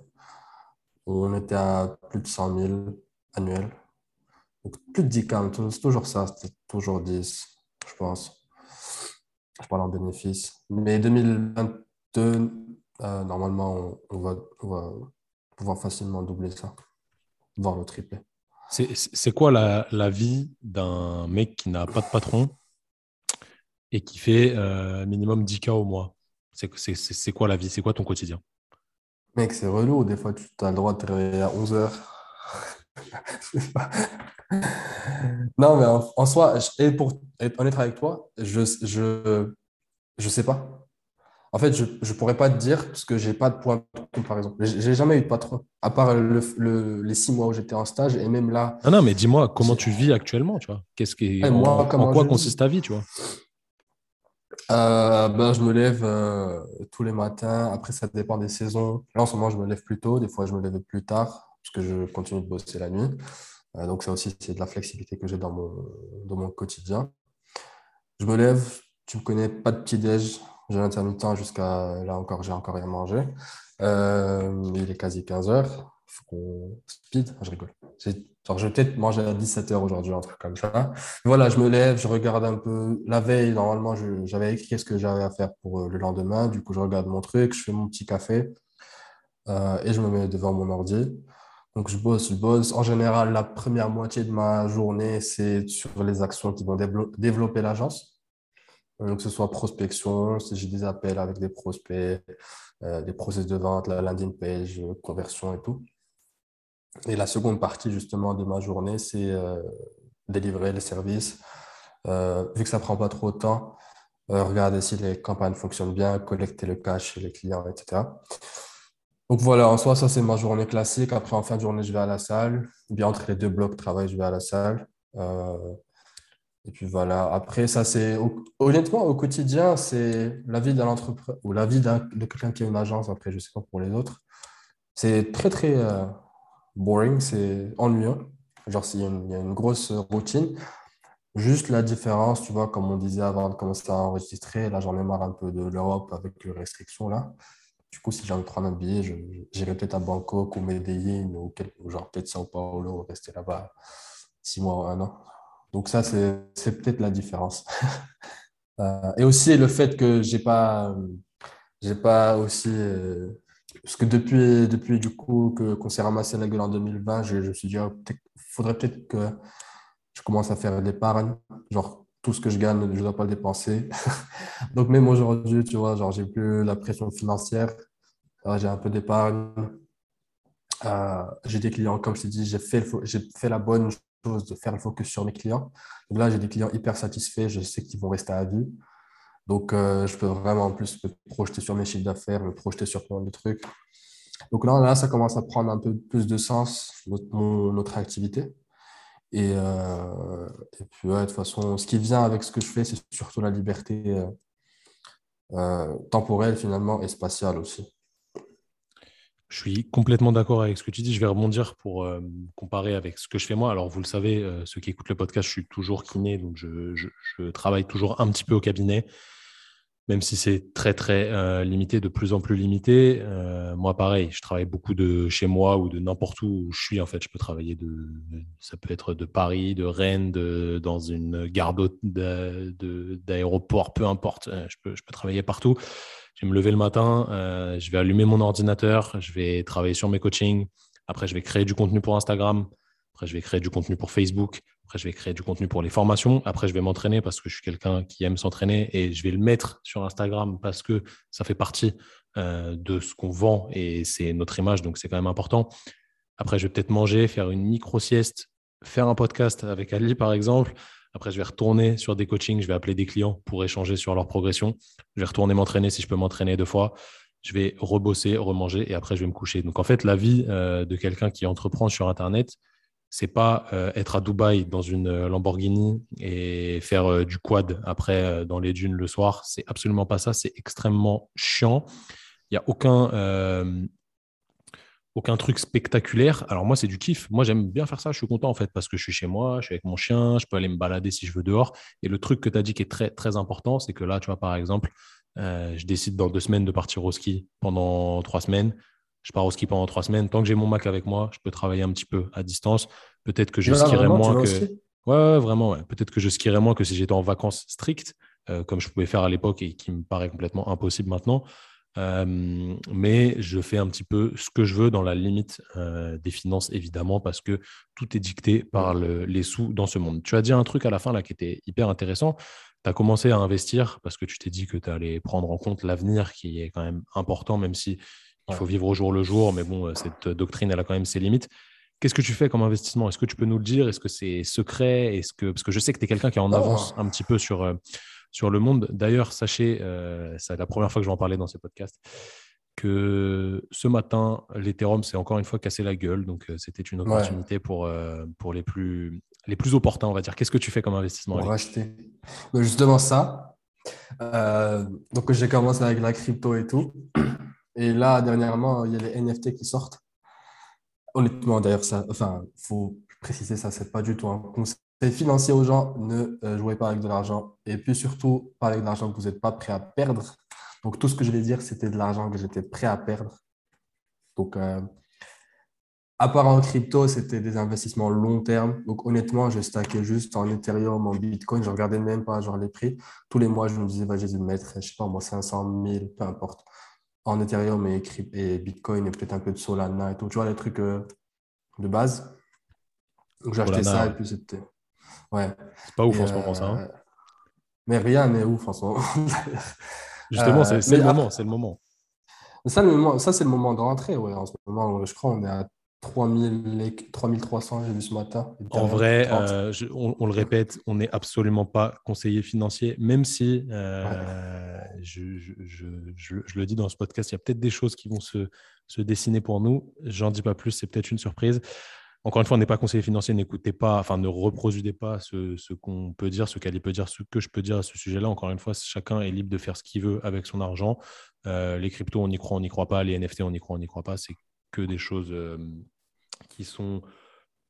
on était à plus de cent mille. Annuel. Donc, plus de dix K, c'est toujours ça, c'est toujours dix, je pense. Je parle en bénéfice. Mais deux mille vingt-deux, euh, normalement, on, on, va, on va pouvoir facilement doubler ça, voire le tripler. C'est, c'est quoi la, la vie d'un mec qui n'a pas de patron et qui fait euh, minimum dix K au mois? C'est, c'est, c'est quoi la vie? C'est quoi ton quotidien? Mec, c'est relou. Des fois, tu as le droit de te réveiller à onze heures. Non, mais en, en soi, et pour être honnête avec toi, je je je sais pas. En fait, je ne pourrais pas te dire parce que je n'ai pas de point de comparaison. Je n'ai jamais eu de patron, à part le, le, les six mois où j'étais en stage et même là… Ah non, mais dis-moi, comment c'est... tu vis actuellement, tu vois ? Qu'est-ce qui est... moi, en, en quoi consiste ta vie, tu vois ? euh, ben, Je me lève euh, tous les matins. Après, ça dépend des saisons. Là, en ce moment, je me lève plus tôt. Des fois, je me lève plus tard parce que je continue de bosser la nuit. Euh, donc, ça aussi, c'est de la flexibilité que j'ai dans mon, dans mon quotidien. Je me lève, tu me connais, pas de petit-déj. J'ai l'intermittent jusqu'à là encore, j'ai encore rien mangé. Euh, il est quasi quinze heures. Faut qu'on speed. Je rigole. C'est... Alors, je vais peut-être manger à dix-sept heures aujourd'hui, un truc comme ça. Voilà, je me lève, je regarde un peu. La veille, normalement, je... j'avais écrit ce que j'avais à faire pour le lendemain. Du coup, je regarde mon truc, je fais mon petit café euh, et je me mets devant mon ordi. Donc, je bosse, je bosse. En général, la première moitié de ma journée, c'est sur les actions qui vont déblo- développer l'agence. Donc, que ce soit prospection, si j'ai des appels avec des prospects, euh, des process de vente, la landing page, conversion et tout. Et la seconde partie, justement, de ma journée, c'est euh, délivrer les services. Euh, vu que ça ne prend pas trop de temps, euh, regarder si les campagnes fonctionnent bien, collecter le cash chez les clients, et cetera. Donc, voilà, en soi, ça, c'est ma journée classique. Après, en fin de journée, je vais à la salle. Ou bien entre les deux blocs de travail, je vais à la salle. Euh, Et puis voilà, après, ça c'est honnêtement au quotidien, c'est la vie d'un entrepreneur ou la vie d'un, de quelqu'un qui a une agence. Après, je sais pas pour les autres, c'est très très euh, boring, c'est ennuyeux. Genre, il y a une grosse routine. Juste la différence, tu vois, comme on disait avant de commencer à enregistrer, là j'en ai marre un peu de l'Europe avec les restrictions là. Du coup, si j'ai envie de prendre un billet, je, j'irai peut-être à Bangkok ou Medellin ou, ou genre peut-être Sao Paulo, rester là-bas six mois ou un an. Donc ça, c'est, c'est peut-être la différence. euh, et aussi le fait que j'ai pas, j'ai pas aussi, euh, parce que depuis, depuis du coup que qu'on s'est ramassé la gueule en deux mille vingt, je, je me suis dit, oh, peut-être, faudrait peut-être que je commence à faire l'épargne. Genre tout ce que je gagne, je ne dois pas le dépenser. Donc même aujourd'hui, tu vois, genre j'ai plus la pression financière, alors, j'ai un peu d'épargne. Euh, j'ai des clients, comme je t'ai dit, j'ai fait, le, j'ai fait la bonne chose de faire le focus sur mes clients. Donc là, j'ai des clients hyper satisfaits, je sais qu'ils vont rester à vie. Donc, euh, je peux vraiment en plus me projeter sur mes chiffres d'affaires, me projeter sur plein de trucs. Donc là, là, ça commence à prendre un peu plus de sens, notre, notre activité. Et, euh, et puis, ouais, de toute façon, ce qui vient avec ce que je fais, c'est surtout la liberté euh, euh, temporelle finalement et spatiale aussi. Je suis complètement d'accord avec ce que tu dis. Je vais rebondir pour euh, comparer avec ce que je fais moi. Alors, vous le savez, euh, ceux qui écoutent le podcast, je suis toujours kiné, donc je, je, je travaille toujours un petit peu au cabinet, même si c'est très, très euh, limité, de plus en plus limité. Euh, moi, pareil, je travaille beaucoup de chez moi ou de n'importe où, où je suis. En fait, je peux travailler de... Ça peut être de Paris, de Rennes, de, dans une gare d'aéroport, peu importe. Je peux, je peux travailler partout. Je vais me lever le matin, euh, je vais allumer mon ordinateur, je vais travailler sur mes coachings. Après, je vais créer du contenu pour Instagram. Après, je vais créer du contenu pour Facebook. Après, je vais créer du contenu pour les formations. Après, je vais m'entraîner parce que je suis quelqu'un qui aime s'entraîner et je vais le mettre sur Instagram parce que ça fait partie euh, de ce qu'on vend et c'est notre image, donc c'est quand même important. Après, je vais peut-être manger, faire une micro-sieste, faire un podcast avec Ali, par exemple. Après, je vais retourner sur des coachings, je vais appeler des clients pour échanger sur leur progression. Je vais retourner m'entraîner si je peux m'entraîner deux fois. Je vais rebosser, remanger et après, je vais me coucher. Donc, en fait, la vie euh, de quelqu'un qui entreprend sur Internet, c'est pas euh, être à Dubaï dans une Lamborghini et faire euh, du quad après euh, dans les dunes le soir. C'est absolument pas ça. C'est extrêmement chiant. Il n'y a aucun... Euh, Aucun truc spectaculaire. Alors moi, c'est du kiff. Moi, j'aime bien faire ça. Je suis content en fait parce que je suis chez moi, je suis avec mon chien, je peux aller me balader si je veux dehors. Et le truc que tu as dit qui est très, très important, c'est que là, tu vois, par exemple, euh, je décide dans deux semaines de partir au ski pendant trois semaines. Je pars au ski pendant trois semaines. Tant que j'ai mon Mac avec moi, je peux travailler un petit peu à distance. Peut-être que je là, skierai vraiment, moins que… Ouais, ouais, vraiment. Ouais. Peut-être que je skierai moins que si j'étais en vacances strictes, euh, comme je pouvais faire à l'époque et qui me paraît complètement impossible maintenant. Euh, mais je fais un petit peu ce que je veux dans la limite euh, des finances, évidemment, parce que tout est dicté par le, les sous dans ce monde. Tu as dit un truc à la fin là qui était hyper intéressant. Tu as commencé à investir parce que tu t'es dit que tu allais prendre en compte l'avenir qui est quand même important, même si il faut vivre au jour le jour. Mais bon, cette doctrine, elle a quand même ses limites. Qu'est-ce que tu fais comme investissement ? Est-ce que tu peux nous le dire ? Est-ce que c'est secret ? Est-ce que... Parce que je sais que tu es quelqu'un qui est en avance un petit peu sur... Euh, sur le monde. D'ailleurs, sachez, euh, c'est la première fois que je vais en parler dans ces podcasts, que ce matin, l'Ethereum s'est encore une fois cassé la gueule. Donc, euh, c'était une opportunité ouais. pour, euh, pour les plus, les plus opportuns, on va dire. Qu'est-ce que tu fais comme investissement ? Pour racheter. Ben justement ça. Euh, donc, j'ai commencé avec la crypto et tout. Et là, dernièrement, il y a les N F T qui sortent. Honnêtement, d'ailleurs, ça, enfin, faut préciser ça, c'est pas du tout un conseil financier aux gens. Ne euh, jouez pas avec de l'argent. Et puis surtout, pas avec de l'argent que vous n'êtes pas prêt à perdre. Donc, tout ce que je vais dire, c'était de l'argent que j'étais prêt à perdre. Donc, euh, à part en crypto, c'était des investissements long terme. Donc, honnêtement, je stackais juste en Ethereum, en Bitcoin. Je ne regardais même pas genre, les prix. Tous les mois, je me disais, bah, je vais mettre, je ne sais pas, moi, cinq cent mille, peu importe, en Ethereum et, et Bitcoin et peut-être un peu de Solana et tout. Tu vois, les trucs euh, de base. Donc, j'ai acheté Solana, ça et puis c'était… Ouais. C'est pas ouf et, en ce moment, ça. Hein. Mais rien n'est ouf en ce moment. Justement, c'est, c'est, euh, le moment, après, c'est le moment. Ça, le moment, ça, c'est le moment de rentrer. Ouais. En ce moment, je crois qu'on est à trois mille trois cents, j'ai vu ce matin. En vrai, euh, je, on, on le répète, on n'est absolument pas conseiller financier, même si, euh, ouais. je, je, je, je, je le dis dans ce podcast, il y a peut-être des choses qui vont se, se dessiner pour nous. J'en dis pas plus, c'est peut-être une surprise. Encore une fois, on n'est pas conseiller financier, n'écoutez pas, enfin ne reproduisez pas ce, ce qu'on peut dire, ce qu'Ali peut dire, ce que je peux dire à ce sujet-là. Encore une fois, chacun est libre de faire ce qu'il veut avec son argent. Euh, les cryptos, on y croit, on n'y croit pas. Les N F T, on y croit, on n'y croit pas. C'est que des choses euh, qui sont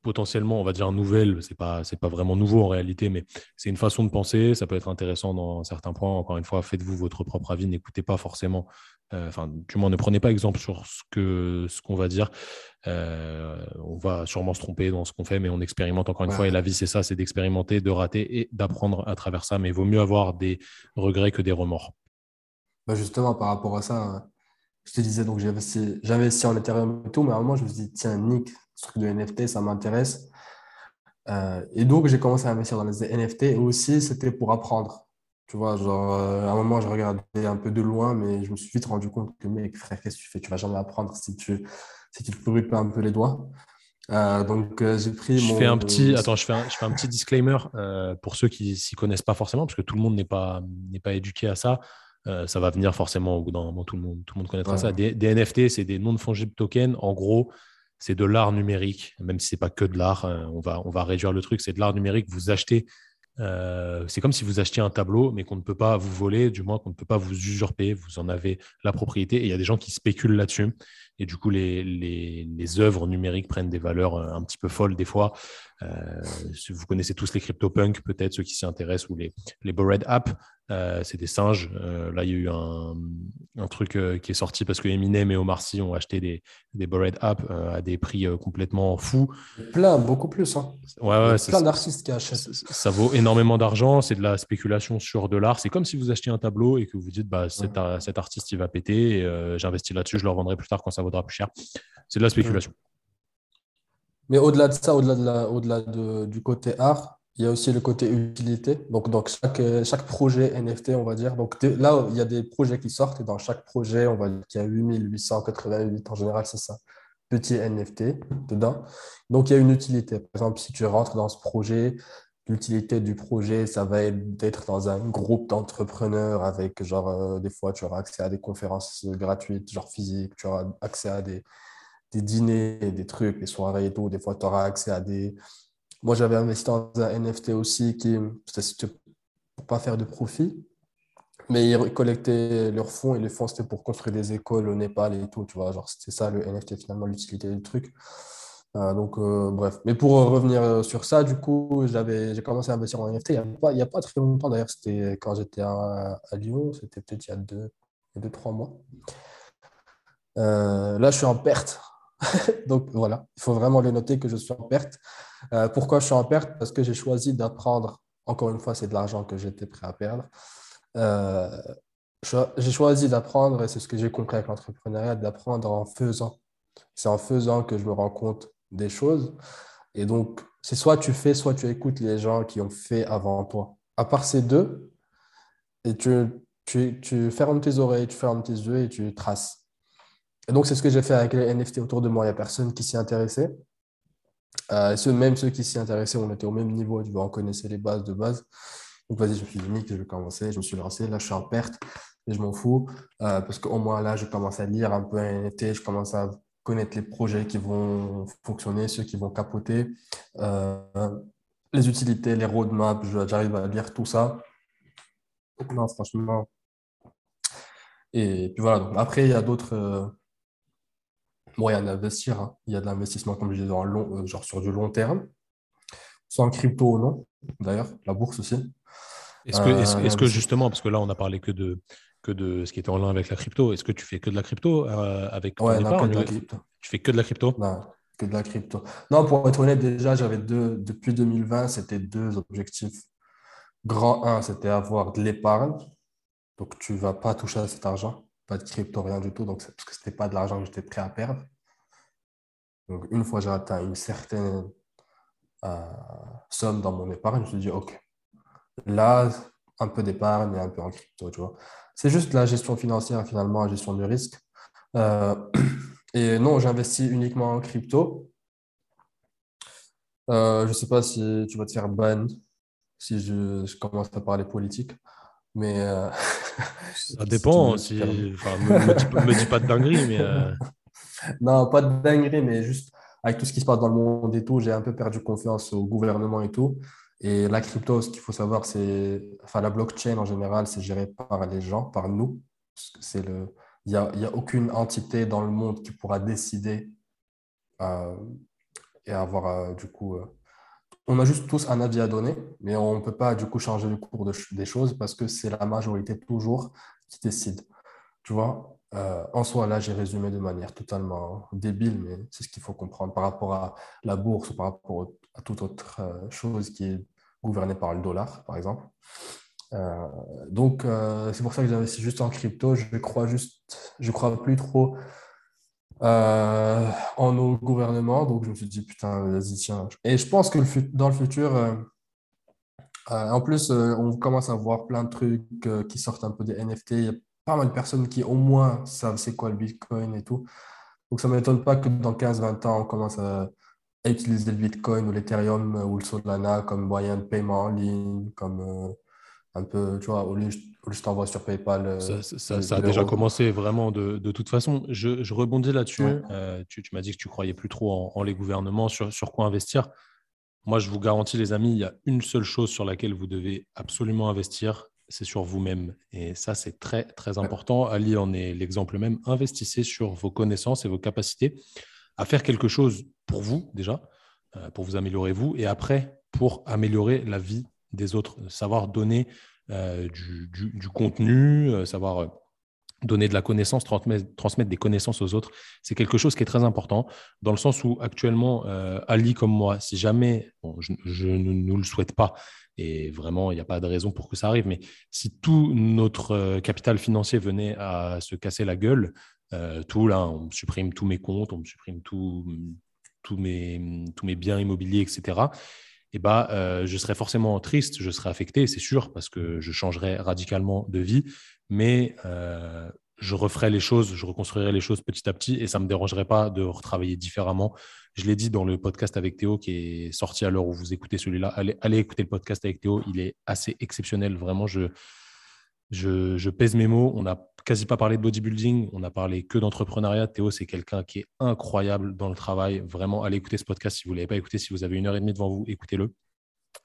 potentiellement, on va dire, nouvelles. C'est pas, c'est pas vraiment nouveau en réalité, mais c'est une façon de penser. Ça peut être intéressant dans certains points. Encore une fois, faites-vous votre propre avis. N'écoutez pas forcément. Enfin, du moins, ne prenez pas exemple sur ce que ce qu'on va dire. Euh, on va sûrement se tromper dans ce qu'on fait, mais on expérimente encore une ouais. fois. Et la vie, c'est ça, c'est d'expérimenter, de rater et d'apprendre à travers ça. Mais il vaut mieux avoir des regrets que des remords. Bah justement, par rapport à ça, je te disais, donc j'ai investi, j'ai investi en Ethereum et tout, mais à un moment, je me suis dit, tiens, Nick, ce truc de N F T, ça m'intéresse. Euh, et donc, j'ai commencé à investir dans les N F T. Et aussi, c'était pour apprendre. Tu vois, genre, euh, à un moment, je regardais un peu de loin, mais je me suis vite rendu compte que, mec, frère, qu'est-ce que tu fais ? Tu ne vas jamais apprendre si tu, si tu te brûles pas un peu les doigts. Euh, donc, euh, j'ai pris je mon… Fais un petit, attends, je, fais un, je fais un petit disclaimer euh, pour ceux qui ne s'y connaissent pas forcément, parce que tout le monde n'est pas, n'est pas éduqué à ça. Euh, ça va venir forcément au bout d'un moment, tout le monde, tout le monde connaîtra ouais. ça. Des, des N F T, c'est des non-fungible tokens. En gros, c'est de l'art numérique, même si ce n'est pas que de l'art. Euh, on va, on va réduire le truc. C'est de l'art numérique. Vous achetez… Euh, c'est comme si vous achetiez un tableau mais qu'on ne peut pas vous voler, du moins qu'on ne peut pas vous usurper, vous en avez la propriété et il y a des gens qui spéculent là-dessus et du coup les, les, les œuvres numériques prennent des valeurs un petit peu folles des fois. Euh, vous connaissez tous les CryptoPunks peut-être, ceux qui s'y intéressent, ou les, les Bored Ape, euh, c'est des singes. Euh, là il y a eu un, un truc euh, qui est sorti parce que Eminem et Omar Sy ont acheté des, des Bored Ape euh, à des prix euh, complètement fous. Plein, beaucoup plus hein. ouais, ouais, c'est, plein d'artistes qui achètent, ça, ça vaut énormément d'argent, c'est de la spéculation sur de l'art. C'est comme si vous achetiez un tableau et que vous dites bah, cet, ouais. cet artiste il va péter, euh, j'investis là-dessus, je le revendrai plus tard quand ça vaudra plus cher. C'est de la spéculation. Ouais. Mais au-delà de ça, au-delà, de la, au-delà de, du côté art, il y a aussi le côté utilité. Donc, donc chaque, chaque projet N F T, on va dire. Donc, là, il y a des projets qui sortent. Et dans chaque projet, on va dire qu'il y a huit mille huit cent quatre-vingt-huit en général, c'est ça, petits N F T dedans. Donc, il y a une utilité. Par exemple, si tu rentres dans ce projet, l'utilité du projet, ça va être d'être dans un groupe d'entrepreneurs avec, genre, euh, des fois, tu auras accès à des conférences gratuites, genre physiques, tu auras accès à des… des dîners, des trucs, des soirées et tout. Des fois, tu auras accès à des… Moi, j'avais investi dans un N F T aussi qui, c'était pour pas faire de profit, mais ils collectaient leurs fonds et les fonds, c'était pour construire des écoles au Népal et tout, tu vois. Genre, c'était ça, le N F T, finalement, l'utilité du truc. Euh, donc, euh, bref. Mais pour revenir sur ça, du coup, j'avais, j'ai commencé à investir en N F T il n'y a pas, il y a pas très longtemps. D'ailleurs, c'était quand j'étais à, à Lyon. C'était peut-être il y a deux, deux trois mois. Euh, là, je suis en perte. Donc voilà, il faut vraiment le noter que je suis en perte. Euh, pourquoi je suis en perte ? Parce que j'ai choisi d'apprendre, encore une fois, c'est de l'argent que j'étais prêt à perdre. Euh, j'ai choisi d'apprendre, et c'est ce que j'ai compris avec l'entrepreneuriat, d'apprendre en faisant. C'est en faisant que je me rends compte des choses. Et donc, c'est soit tu fais, soit tu écoutes les gens qui ont fait avant toi. À part ces deux, et tu, tu, tu fermes tes oreilles, tu fermes tes yeux et tu traces. Et donc, c'est ce que j'ai fait avec les N F T autour de moi. Il n'y a personne qui s'y intéressait. Euh, ceux, même ceux qui s'y intéressaient, on était au même niveau. Tu vois, on connaissait les bases de base. Donc, vas-y, je me suis dit, Nick, je vais commencer. Je me suis lancé. Là, je suis en perte et je m'en fous euh, parce qu'au moins, là, je commence à lire un peu un été. Je commence à connaître les projets qui vont fonctionner, ceux qui vont capoter, euh, les utilités, les roadmaps. J'arrive à lire tout ça. Donc, non, franchement. Et puis voilà. Donc, après, il y a d'autres. Euh... Bon, il y a d'investir. Hein. Il y a de l'investissement, comme je disais, long, euh, genre sur du long terme. Sans crypto ou non, d'ailleurs, la bourse aussi. Est-ce que, euh, est-ce, est-ce que justement, parce que là, on n'a parlé que de, que de ce qui était en lien avec la crypto, est-ce que tu fais que de la crypto euh, avec ton ouais, départ, non, que de la crypto. Tu fais que de la crypto Non, que de la crypto. Non, pour être honnête, déjà, j'avais deux, depuis deux mille vingt, c'était deux objectifs. Grand un, c'était avoir de l'épargne. Donc, tu ne vas pas toucher à cet argent. Pas de crypto, rien du tout. Donc, c'est parce que ce n'était pas de l'argent que j'étais prêt à perdre. Donc, une fois j'ai atteint une certaine... Euh, somme dans mon épargne, je me suis dit ok, là un peu d'épargne et un peu en crypto, tu vois, c'est juste la gestion financière finalement, la gestion du risque euh, et non, j'investis uniquement en crypto. euh, je sais pas si tu vas te faire ban si je, je commence à parler politique, mais euh... ça dépend si tu me, enfin, me, me, dis pas, me dis pas de dinguerie mais euh... non, pas de dinguerie, mais juste avec tout ce qui se passe dans le monde et tout, j'ai un peu perdu confiance au gouvernement et tout. Et la crypto, ce qu'il faut savoir, c'est... Enfin, la blockchain, en général, c'est géré par les gens, par nous. C'est le... Il n'y a, il y a aucune entité dans le monde qui pourra décider euh, et avoir, euh, du coup... Euh... On a juste tous un avis à donner, mais on ne peut pas, du coup, changer le cours de, des choses parce que c'est la majorité, toujours, qui décide. Tu vois ? Euh, en soi, là, j'ai résumé de manière totalement débile, mais c'est ce qu'il faut comprendre par rapport à la bourse ou par rapport à toute autre euh, chose qui est gouvernée par le dollar, par exemple. Euh, donc, euh, c'est pour ça que j'investis juste en crypto. Je crois juste, je crois plus trop euh, en nos gouvernements. Donc, je me suis dit, putain, vas-y, tiens. Et je pense que le, dans le futur, euh, euh, en plus, euh, on commence à voir plein de trucs euh, qui sortent un peu des N F T. Pas mal de personnes qui au moins savent c'est quoi le Bitcoin et tout. Donc, ça ne m'étonne pas que dans quinze vingt ans, on commence à utiliser le Bitcoin ou l'Ethereum ou le Solana comme moyen de paiement en ligne, comme euh, un peu, tu vois, au lieu où je t'envoie sur PayPal. Euh, ça ça, ça a déjà commencé vraiment de, de toute façon. Je, je rebondis là-dessus. Ouais. Euh, tu, tu m'as dit que tu ne croyais plus trop en, en les gouvernements, sur, sur quoi investir. Moi, je vous garantis, les amis, il y a une seule chose sur laquelle vous devez absolument investir. C'est sur vous-même. Et ça, c'est très, très important. Ali en est l'exemple même. Investissez sur vos connaissances et vos capacités à faire quelque chose pour vous, déjà, pour vous améliorer vous, et après, pour améliorer la vie des autres. Savoir donner euh, du, du, du contenu, euh, savoir... Euh, donner de la connaissance, transmettre, transmettre des connaissances aux autres, c'est quelque chose qui est très important dans le sens où actuellement, euh, Ali comme moi, si jamais, bon, je, je ne nous le souhaite pas et vraiment, il n'y a pas de raison pour que ça arrive, mais si tout notre capital financier venait à se casser la gueule, euh, tout là, on supprime tous mes comptes, on supprime tout, tout mes, tous mes biens immobiliers, et cetera, eh ben, euh, je serais forcément triste, je serais affecté, c'est sûr, parce que je changerais radicalement de vie, mais euh, je referais les choses, je reconstruirais les choses petit à petit et ça ne me dérangerait pas de retravailler différemment. Je l'ai dit dans le podcast avec Théo qui est sorti à l'heure où vous écoutez celui-là. Allez, allez écouter le podcast avec Théo, il est assez exceptionnel, vraiment, je, je, je pèse mes mots. On n'a quasi pas parlé de bodybuilding, on n'a parlé que d'entrepreneuriat. Théo, c'est quelqu'un qui est incroyable dans le travail. Vraiment, allez écouter ce podcast si vous ne l'avez pas écouté. Si vous avez une heure et demie devant vous, écoutez-le.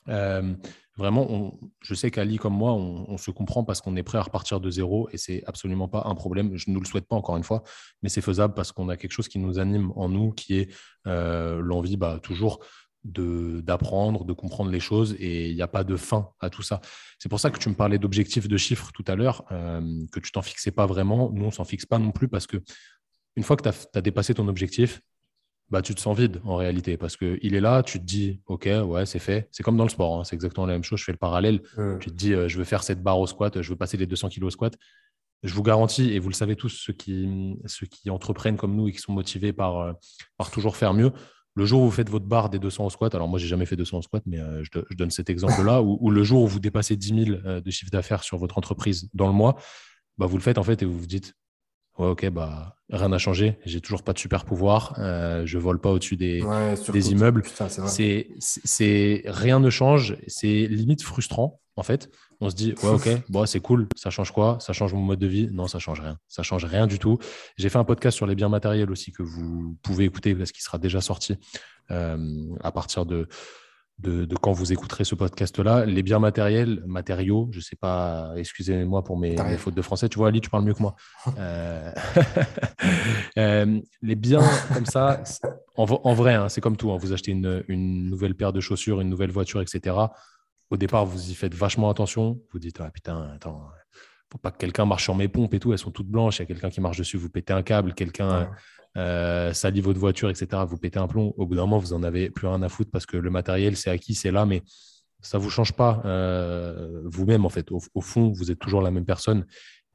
Euh, vraiment, on, je sais qu'Ali comme moi, on, on se comprend parce qu'on est prêt à repartir de zéro et c'est absolument pas un problème. Je ne nous le souhaite pas encore une fois, mais c'est faisable parce qu'on a quelque chose qui nous anime en nous, qui est euh, l'envie, bah, toujours de, d'apprendre, de comprendre les choses, et il n'y a pas de fin à tout ça. C'est pour ça que tu me parlais d'objectifs, de chiffres tout à l'heure, euh, que tu t'en fixais pas vraiment. Nous, on s'en fixe pas non plus parce que une fois que tu as dépassé ton objectif, bah, tu te sens vide en réalité parce qu'il est là, tu te dis ok, ouais, c'est fait. C'est comme dans le sport, hein, c'est exactement la même chose, je fais le parallèle. Mmh. Tu te dis euh, je veux faire cette barre au squat, je veux passer les deux cents kilos au squat. Je vous garantis, et vous le savez tous, ceux qui, ceux qui entreprennent comme nous et qui sont motivés par, euh, par toujours faire mieux, le jour où vous faites votre barre des deux cents au squat, alors moi, j'ai jamais fait deux cents au squat, mais euh, je, je donne cet exemple-là, où, où le jour où vous dépassez dix mille euh, de chiffre d'affaires sur votre entreprise dans le mois, bah, vous le faites en fait et vous vous dites ouais, ok, bah, rien n'a changé. J'ai toujours pas de super pouvoir. Euh, je vole pas au-dessus des, ouais, des immeubles. Putain, c'est vrai. C'est, c'est, c'est, rien ne change. C'est limite frustrant, en fait. On se dit, ouais, ok, bon, c'est cool. Ça change quoi? Ça change mon mode de vie? Non, ça change rien. Ça change rien du tout. J'ai fait un podcast sur les biens matériels aussi que vous pouvez écouter parce qu'il sera déjà sorti euh, à partir de, de, de quand vous écouterez ce podcast-là. Les biens matériels, matériaux, je sais pas, excusez-moi pour mes, mes fautes de français. Tu vois, Ali, tu parles mieux que moi. Euh... euh, les biens comme ça, en, en vrai, hein, c'est comme tout. Hein, vous achetez une, une nouvelle paire de chaussures, une nouvelle voiture, et cetera. Au départ, vous y faites vachement attention. Vous dites, ah putain, attends, faut pas que quelqu'un marche sur mes pompes et tout, elles sont toutes blanches. Il y a quelqu'un qui marche dessus, vous pétez un câble, quelqu'un ouais. euh, salit votre voiture, et cetera. Vous pétez un plomb. Au bout d'un moment, vous en avez plus rien à foutre parce que le matériel, c'est acquis, c'est là, mais ça vous change pas euh, vous-même en fait. Au, au fond, vous êtes toujours la même personne.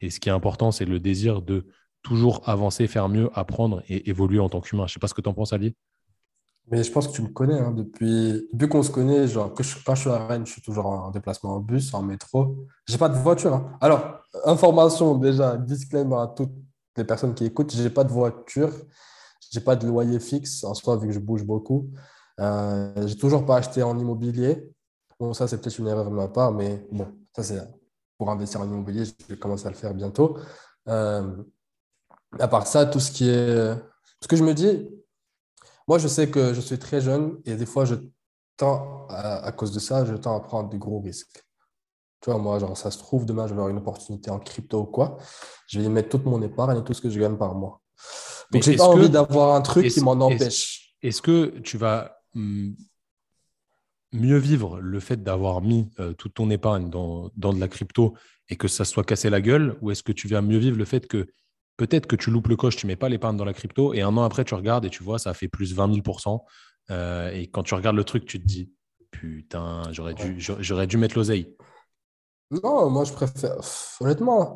Et ce qui est important, c'est le désir de toujours avancer, faire mieux, apprendre et évoluer en tant qu'humain. Je sais pas ce que tu en penses, Ali. Mais je pense que tu me connais, hein, depuis, depuis qu'on se connaît, genre, que je, quand je suis à Rennes, je suis toujours en déplacement en bus, en métro. Je n'ai pas de voiture. Hein. Alors, information déjà, disclaimer à toutes les personnes qui écoutent, je n'ai pas de voiture, je n'ai pas de loyer fixe en soi, vu que je bouge beaucoup. Euh, je n'ai toujours pas acheté en immobilier. Bon, ça, c'est peut-être une erreur de ma part, mais bon, ça, c'est pour investir en immobilier, je vais commencer à le faire bientôt. Euh, à part ça, tout ce qui est… Ce que je me dis… Moi, je sais que je suis très jeune et des fois, je tends, à, à cause de ça, je tends à prendre de gros risques. Tu vois, moi, genre, ça se trouve, demain, je vais avoir une opportunité en crypto ou quoi. Je vais y mettre toute mon épargne et tout ce que je gagne par mois. Donc, je n'ai pas envie d'avoir un truc qui m'en empêche. Est-ce que tu vas mieux vivre le fait d'avoir mis euh, toute ton épargne dans, dans de la crypto et que ça soit cassé la gueule, ou est-ce que tu vas mieux vivre le fait que peut-être que tu loupes le coche, tu ne mets pas l'épargne dans la crypto et un an après, tu regardes et tu vois, ça fait plus vingt mille pour cent. Euh, et quand tu regardes le truc, tu te dis, putain, j'aurais dû, j'aurais dû mettre l'oseille. Non, moi, je préfère… Honnêtement,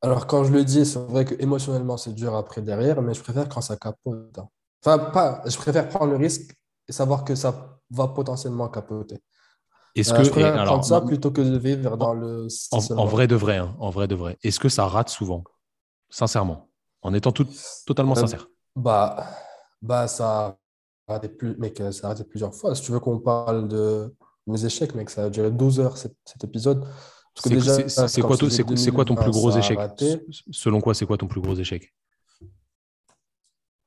alors quand je le dis, c'est vrai que émotionnellement, c'est dur après derrière, mais je préfère quand ça capote. Enfin, pas… Je préfère prendre le risque et savoir que ça va potentiellement capoter. Est-ce euh, que… Je préfère prendre alors, ça plutôt que de vivre dans en, le… En, en vrai de vrai, hein, en vrai de vrai. Est-ce que ça rate souvent ? Sincèrement, en étant tout, totalement euh, sincère. Bah, bah ça, a raté plus, mec, ça a raté plusieurs fois. Si tu veux qu'on parle de mes échecs, mec, ça a duré douze heures cet, cet épisode. Parce que c'est, déjà, c'est, c'est, c'est, quoi, c'est, deux mille vingt, c'est quoi ton plus gros échec? Selon quoi, c'est quoi ton plus gros échec?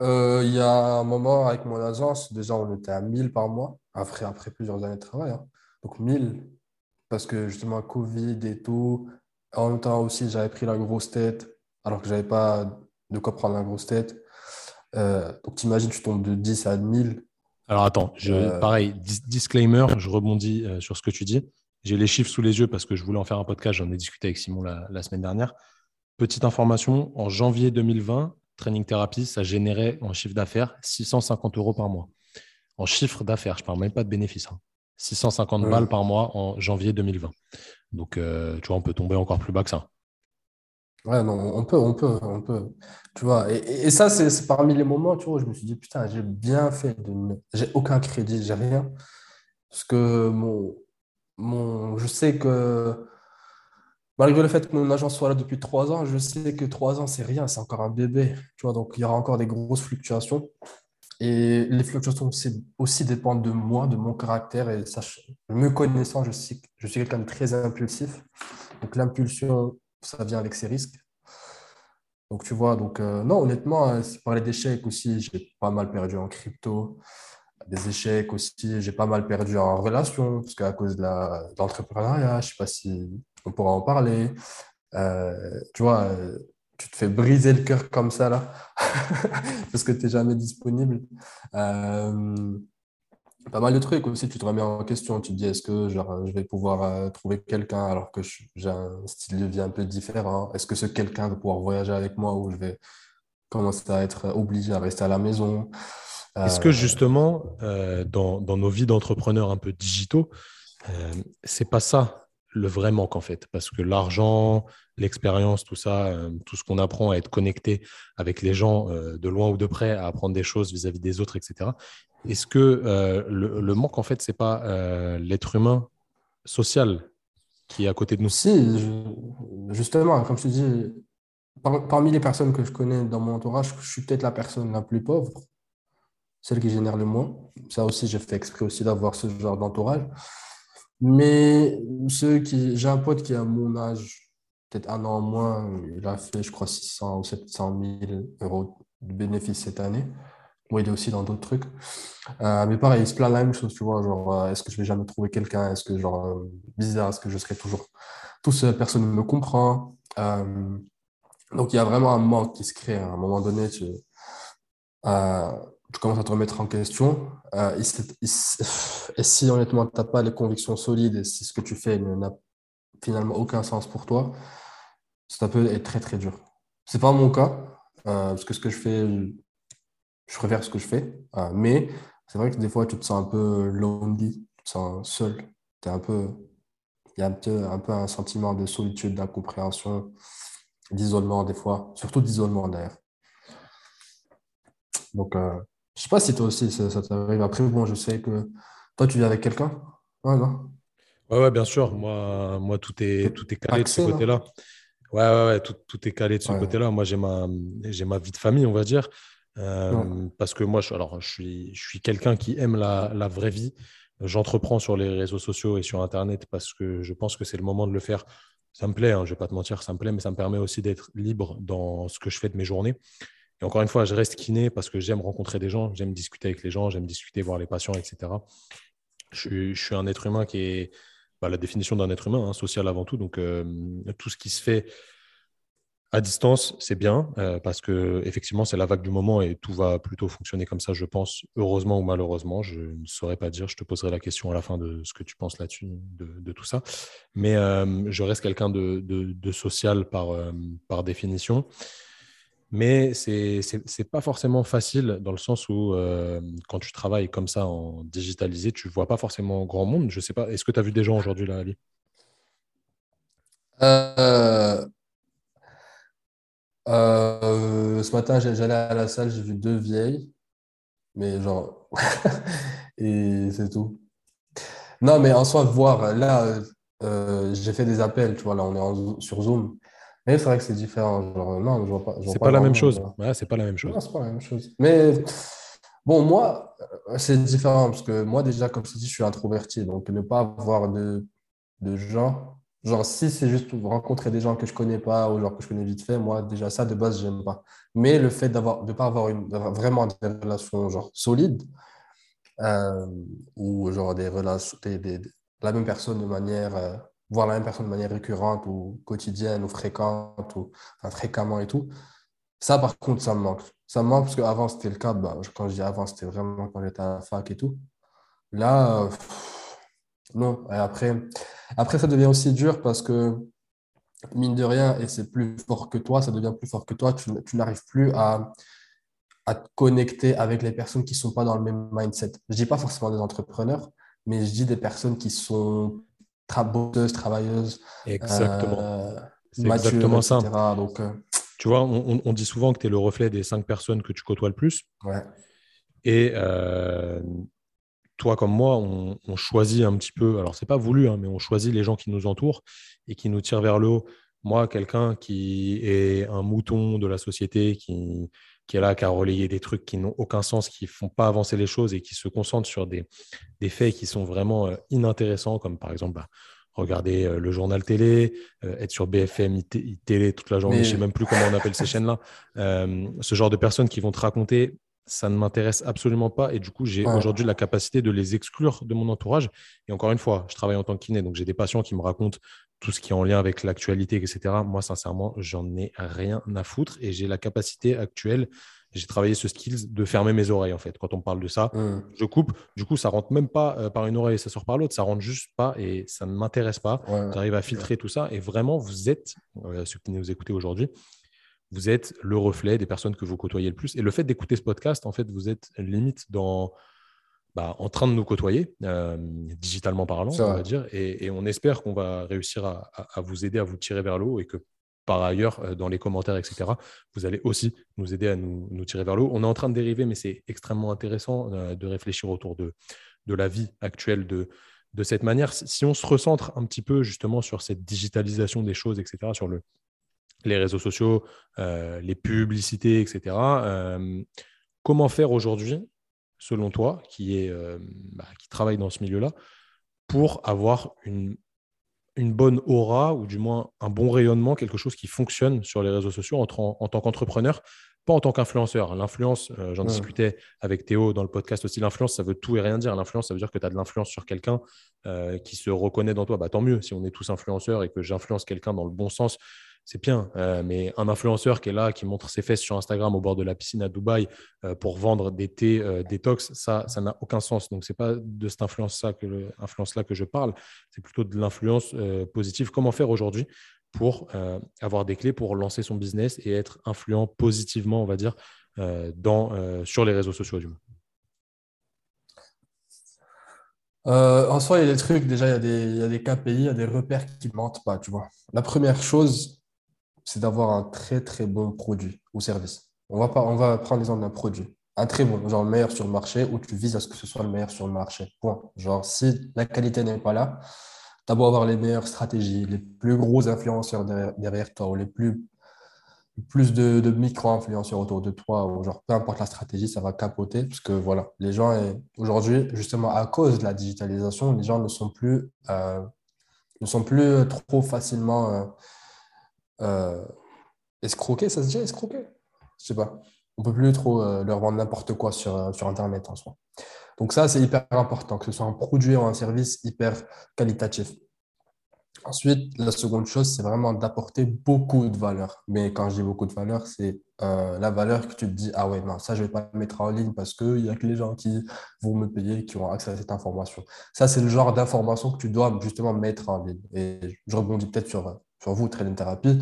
Il euh, y a un moment avec mon agence, déjà on était à mille par mois, après, après plusieurs années de travail. Hein. Donc mille, parce que justement, Covid et tout. En même temps aussi, j'avais pris la grosse tête. Alors que je n'avais pas de quoi prendre la grosse tête. Euh, donc, t'imagines, tu tombes de dix à mille. Alors, attends, je, euh... pareil, disclaimer, je rebondis euh, sur ce que tu dis. J'ai les chiffres sous les yeux parce que je voulais en faire un podcast. J'en ai discuté avec Simon la, la semaine dernière. Petite information, en janvier deux mille vingt, Training Therapy, ça générait en chiffre d'affaires six cent cinquante euros par mois. En chiffre d'affaires, je ne parle même pas de bénéfices. Hein. six cent cinquante ouais. balles par mois en janvier deux mille vingt. Donc, euh, tu vois, on peut tomber encore plus bas que ça. Ouais, non, on peut, on peut, on peut, tu vois. Et, et ça, c'est, c'est parmi les moments, tu vois, où je me suis dit, putain, j'ai bien fait de... J'ai aucun crédit, j'ai rien. Parce que mon, mon, je sais que, malgré le fait que mon agence soit là depuis trois ans, je sais que trois ans, c'est rien, c'est encore un bébé. Tu vois, donc, il y aura encore des grosses fluctuations. Et les fluctuations aussi, aussi dépendent de moi, de mon caractère. Et ça, me connaissant, je suis, je suis quelqu'un de très impulsif. Donc, l'impulsion... ça vient avec ses risques. Donc, tu vois, donc, euh, non, honnêtement, euh, si parler d'échecs aussi, j'ai pas mal perdu en crypto. Des échecs aussi, j'ai pas mal perdu en relation, parce qu'à cause de, la, de l'entrepreneuriat, je sais pas si on pourra en parler. Euh, tu vois, euh, tu te fais briser le cœur comme ça, là, parce que t'es jamais disponible. Euh, Pas mal de trucs aussi, tu te remets en question, tu te dis est-ce que genre, je vais pouvoir euh, trouver quelqu'un alors que je, j'ai un style de vie un peu différent, est-ce que ce quelqu'un va pouvoir voyager avec moi ou je vais commencer à être obligé à rester à la maison euh... Est-ce que justement, euh, dans, dans nos vies d'entrepreneurs un peu digitaux, euh, c'est pas ça le vrai manque en fait, parce que l'argent, l'expérience, tout ça, euh, tout ce qu'on apprend à être connecté avec les gens euh, de loin ou de près, à apprendre des choses vis-à-vis des autres, et cetera. Est-ce que euh, le, le manque, en fait, ce n'est pas euh, l'être humain social qui est à côté de nous? Si, je, justement, comme je te dis, par, parmi les personnes que je connais dans mon entourage, je suis peut-être la personne la plus pauvre, celle qui génère le moins. Ça aussi, j'ai fait exprès aussi d'avoir ce genre d'entourage. Mais ceux qui, j'ai un pote qui a mon âge, peut-être un an en moins, il a fait, je crois, six cents ou sept cent mille euros de bénéfices cette année. Bon, il est aussi dans d'autres trucs. Euh, mais pareil, il se plaint la même chose, tu vois. Genre, euh, est-ce que je vais jamais trouver quelqu'un? Est-ce que, genre, euh, bizarre, est-ce que je serai toujours tout seul? Personne ne me comprend. Euh, donc, il y a vraiment un manque qui se crée. À un moment donné, tu, euh, tu commences à te remettre en question. Euh, et, et, et si, honnêtement, tu n'as pas les convictions solides et si ce que tu fais n'a finalement aucun sens pour toi, ça peut être très, très dur. Ce n'est pas mon cas, euh, parce que ce que je fais... Je préfère ce que je fais, euh, mais c'est vrai que des fois, tu te sens un peu lonely, tu te sens seul. T'es un peu, il y a un peu, un peu un sentiment de solitude, d'incompréhension, d'isolement des fois, surtout d'isolement d'ailleurs. Donc, euh, je ne sais pas si toi aussi, ça, ça t'arrive. Après, bon, je sais que toi, tu vis avec quelqu'un. Ouais, non ? Ouais, ouais, bien sûr. Moi, moi tout, est, tout est calé Accès, de ce côté-là. Ouais, ouais, ouais tout, tout est calé de ce ouais. côté-là. Moi, j'ai ma, j'ai ma vie de famille, on va dire. Euh, ouais. Parce que moi, je, alors, je suis, je suis quelqu'un qui aime la, la vraie vie. J'entreprends sur les réseaux sociaux et sur Internet parce que je pense que c'est le moment de le faire. Ça me plaît, hein, je ne vais pas te mentir, ça me plaît, mais ça me permet aussi d'être libre dans ce que je fais de mes journées. Et encore une fois, je reste kiné parce que j'aime rencontrer des gens, j'aime discuter avec les gens, j'aime discuter, voir les patients, et cetera. Je, je suis un être humain qui est, bah, la définition d'un être humain, hein, social avant tout. Donc, euh, tout ce qui se fait à distance, c'est bien euh, parce que effectivement, c'est la vague du moment et tout va plutôt fonctionner comme ça, je pense, heureusement ou malheureusement. Je ne saurais pas dire, je te poserai la question à la fin de ce que tu penses là-dessus, de, de tout ça. Mais euh, je reste quelqu'un de, de, de social par, euh, par définition. Mais c'est, c'est, c'est pas forcément facile dans le sens où euh, quand tu travailles comme ça en digitalisé, tu vois pas forcément grand monde. Je sais pas, est-ce que tu as vu des gens aujourd'hui là, Ali ? euh... Euh, ce matin, j'allais à la salle, j'ai vu deux vieilles, mais genre, et c'est tout. Non, mais en soi, voir, là, euh, j'ai fait des appels, tu vois, là, on est en, sur Zoom, mais c'est vrai que c'est différent. Genre, non, je vois pas. Je vois c'est pas, pas la même chose. Ouais, c'est pas la même chose. Non, c'est pas la même chose. Mais bon, moi, c'est différent parce que moi, déjà, comme je te dis, je suis introverti, donc ne pas avoir de, de gens. Genre, si c'est juste rencontrer des gens que je ne connais pas ou genre que je connais vite fait, moi, déjà, ça, de base, je n'aime pas. Mais le fait d'avoir, de ne pas avoir une, vraiment des relations genre, solides euh, ou genre des relations, des, des, la même personne de manière, euh, voir la même personne de manière récurrente ou quotidienne ou fréquente ou enfin, fréquemment et tout, ça, par contre, ça me manque. Ça me manque parce qu'avant, c'était le cas. Bah, quand je dis avant, c'était vraiment quand j'étais à la fac et tout. Là... Euh, Non, et après, après, ça devient aussi dur parce que, mine de rien, et c'est plus fort que toi, ça devient plus fort que toi, tu, tu n'arrives plus à, à te connecter avec les personnes qui ne sont pas dans le même mindset. Je ne dis pas forcément des entrepreneurs, mais je dis des personnes qui sont bosseuses, travailleuses, exactement. Euh, c'est matures, exactement ça. et cetera. Donc, euh... Tu vois, on, on dit souvent que tu es le reflet des cinq personnes que tu côtoies le plus. Ouais. Et... Euh... Toi comme moi, on, on choisit un petit peu, alors c'est pas voulu, hein, mais on choisit les gens qui nous entourent et qui nous tirent vers le haut. Moi, quelqu'un qui est un mouton de la société, qui, qui est là, qui a relayé des trucs qui n'ont aucun sens, qui ne font pas avancer les choses et qui se concentre sur des, des faits qui sont vraiment inintéressants, comme par exemple bah, regarder le journal télé, être sur B F M télé toute la journée, mais... je ne sais même plus comment on appelle ces chaînes-là. Euh, ce genre de personnes qui vont te raconter... Ça ne m'intéresse absolument pas et du coup, j'ai ouais. aujourd'hui la capacité de les exclure de mon entourage. Et encore une fois, je travaille en tant que kiné, donc j'ai des patients qui me racontent tout ce qui est en lien avec l'actualité, et cetera. Moi, sincèrement, j'en ai rien à foutre et j'ai la capacité actuelle, j'ai travaillé ce skill de fermer mes oreilles en fait. Quand on parle de ça, mmh. je coupe. Du coup, ça ne rentre même pas euh, par une oreille et ça sort par l'autre. Ça ne rentre juste pas et ça ne m'intéresse pas. Ouais. J'arrive à filtrer ouais. tout ça et vraiment, vous êtes, euh, ceux qui nous écoutez aujourd'hui, vous êtes le reflet des personnes que vous côtoyez le plus. Et le fait d'écouter ce podcast, en fait, vous êtes limite dans, bah, en train de nous côtoyer, euh, digitalement parlant, on va dire. Et, et on espère qu'on va réussir à, à, à vous aider, à vous tirer vers le haut et que, par ailleurs, dans les commentaires, et cetera, vous allez aussi nous aider à nous, nous tirer vers le haut. On est en train de dériver, mais c'est extrêmement intéressant euh, de réfléchir autour de, de la vie actuelle de... de cette manière. Si on se recentre un petit peu justement sur cette digitalisation des choses, et cetera, sur le les réseaux sociaux, euh, les publicités, et cetera. Euh, comment faire aujourd'hui, selon toi, qui, est, euh, bah, qui travaille dans ce milieu-là, pour avoir une, une bonne aura ou du moins un bon rayonnement, quelque chose qui fonctionne sur les réseaux sociaux en, en, en tant qu'entrepreneur, pas en tant qu'influenceur. L'influence, euh, j'en ouais. discutais avec Théo dans le podcast aussi, l'influence, ça veut tout et rien dire. L'influence, ça veut dire que tu as de l'influence sur quelqu'un euh, qui se reconnaît dans toi. Bah, tant mieux, si on est tous influenceurs et que j'influence quelqu'un dans le bon sens, c'est bien. Euh, mais un influenceur qui est là, qui montre ses fesses sur Instagram au bord de la piscine à Dubaï euh, pour vendre des thés euh, détox, ça, ça n'a aucun sens. Donc, ce n'est pas de cette influence-là que, le, influence-là que je parle, c'est plutôt de l'influence euh, positive. Comment faire aujourd'hui pour euh, avoir des clés pour lancer son business et être influent positivement, on va dire, euh, dans, euh, sur les réseaux sociaux du monde. Euh, en soi, il y a des trucs, déjà, il y a des, il y a des K P I, il y a des repères qui ne mentent pas, tu vois. La première chose, c'est d'avoir un très, très bon produit ou service. On va, pas, on va prendre l'exemple d'un produit. Un très bon, genre le meilleur sur le marché, où tu vises à ce que ce soit le meilleur sur le marché. Point. Genre, si la qualité n'est pas là, t'as beau avoir les meilleures stratégies, les plus gros influenceurs derrière, derrière toi ou les plus, plus de, de micro-influenceurs autour de toi, ou genre peu importe la stratégie, ça va capoter parce que voilà, les gens, est, aujourd'hui, justement à cause de la digitalisation, les gens ne sont plus, euh, ne sont plus trop facilement euh, euh, escroqués, ça se dit escroqués ? Je sais pas. On ne peut plus trop euh, leur vendre n'importe quoi sur, sur Internet en soi. Donc ça, c'est hyper important, que ce soit un produit ou un service hyper qualitatif. Ensuite, la seconde chose, c'est vraiment d'apporter beaucoup de valeur. Mais quand je dis beaucoup de valeur, c'est euh, la valeur que tu te dis « Ah ouais, non, ça, je ne vais pas le mettre en ligne parce qu'il n'y a que les gens qui vont me payer, qui ont accès à cette information. » Ça, c'est le genre d'information que tu dois justement mettre en ligne. Et je rebondis peut-être sur, sur vous, Training Therapy.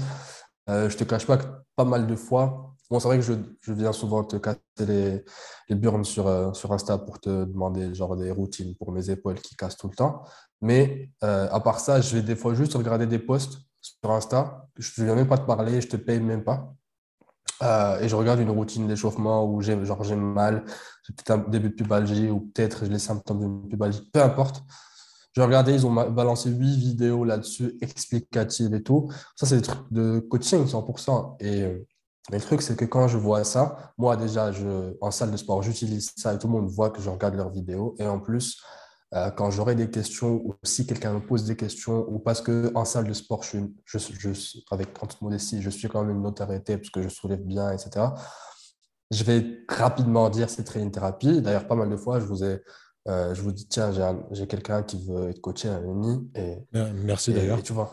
Euh, je ne te cache pas que pas mal de fois… Bon, c'est vrai que je, je viens souvent te casser les, les burnes sur, euh, sur Insta pour te demander genre, des routines pour mes épaules qui cassent tout le temps. Mais euh, à part ça, je vais des fois juste regarder des posts sur Insta. Je ne viens même pas te parler, je ne te paye même pas. Euh, et je regarde une routine d'échauffement où j'ai, genre, j'ai mal, j'ai peut-être un début de pubalgie ou peut-être j'ai les symptômes d'une pubalgie, peu importe. Je regardais, ils ont balancé huit vidéos là-dessus, explicatives et tout. Ça, c'est des trucs de coaching, cent pour cent. Et... Euh, Mais le truc, c'est que quand je vois ça, moi déjà, je, en salle de sport, j'utilise ça et tout le monde voit que je regarde leurs vidéos. Et en plus, euh, quand j'aurai des questions ou si quelqu'un me pose des questions ou parce qu'en salle de sport, je, je, je, avec grande modestie, je suis quand même une autorité parce que je soulève bien, et cetera. Je vais rapidement dire c'est Training Therapy. D'ailleurs, pas mal de fois, je vous ai... Euh, je vous dis, tiens, j'ai, un, j'ai quelqu'un qui veut être coaché, un ami. Et, Merci et, d'ailleurs. Et tu vois.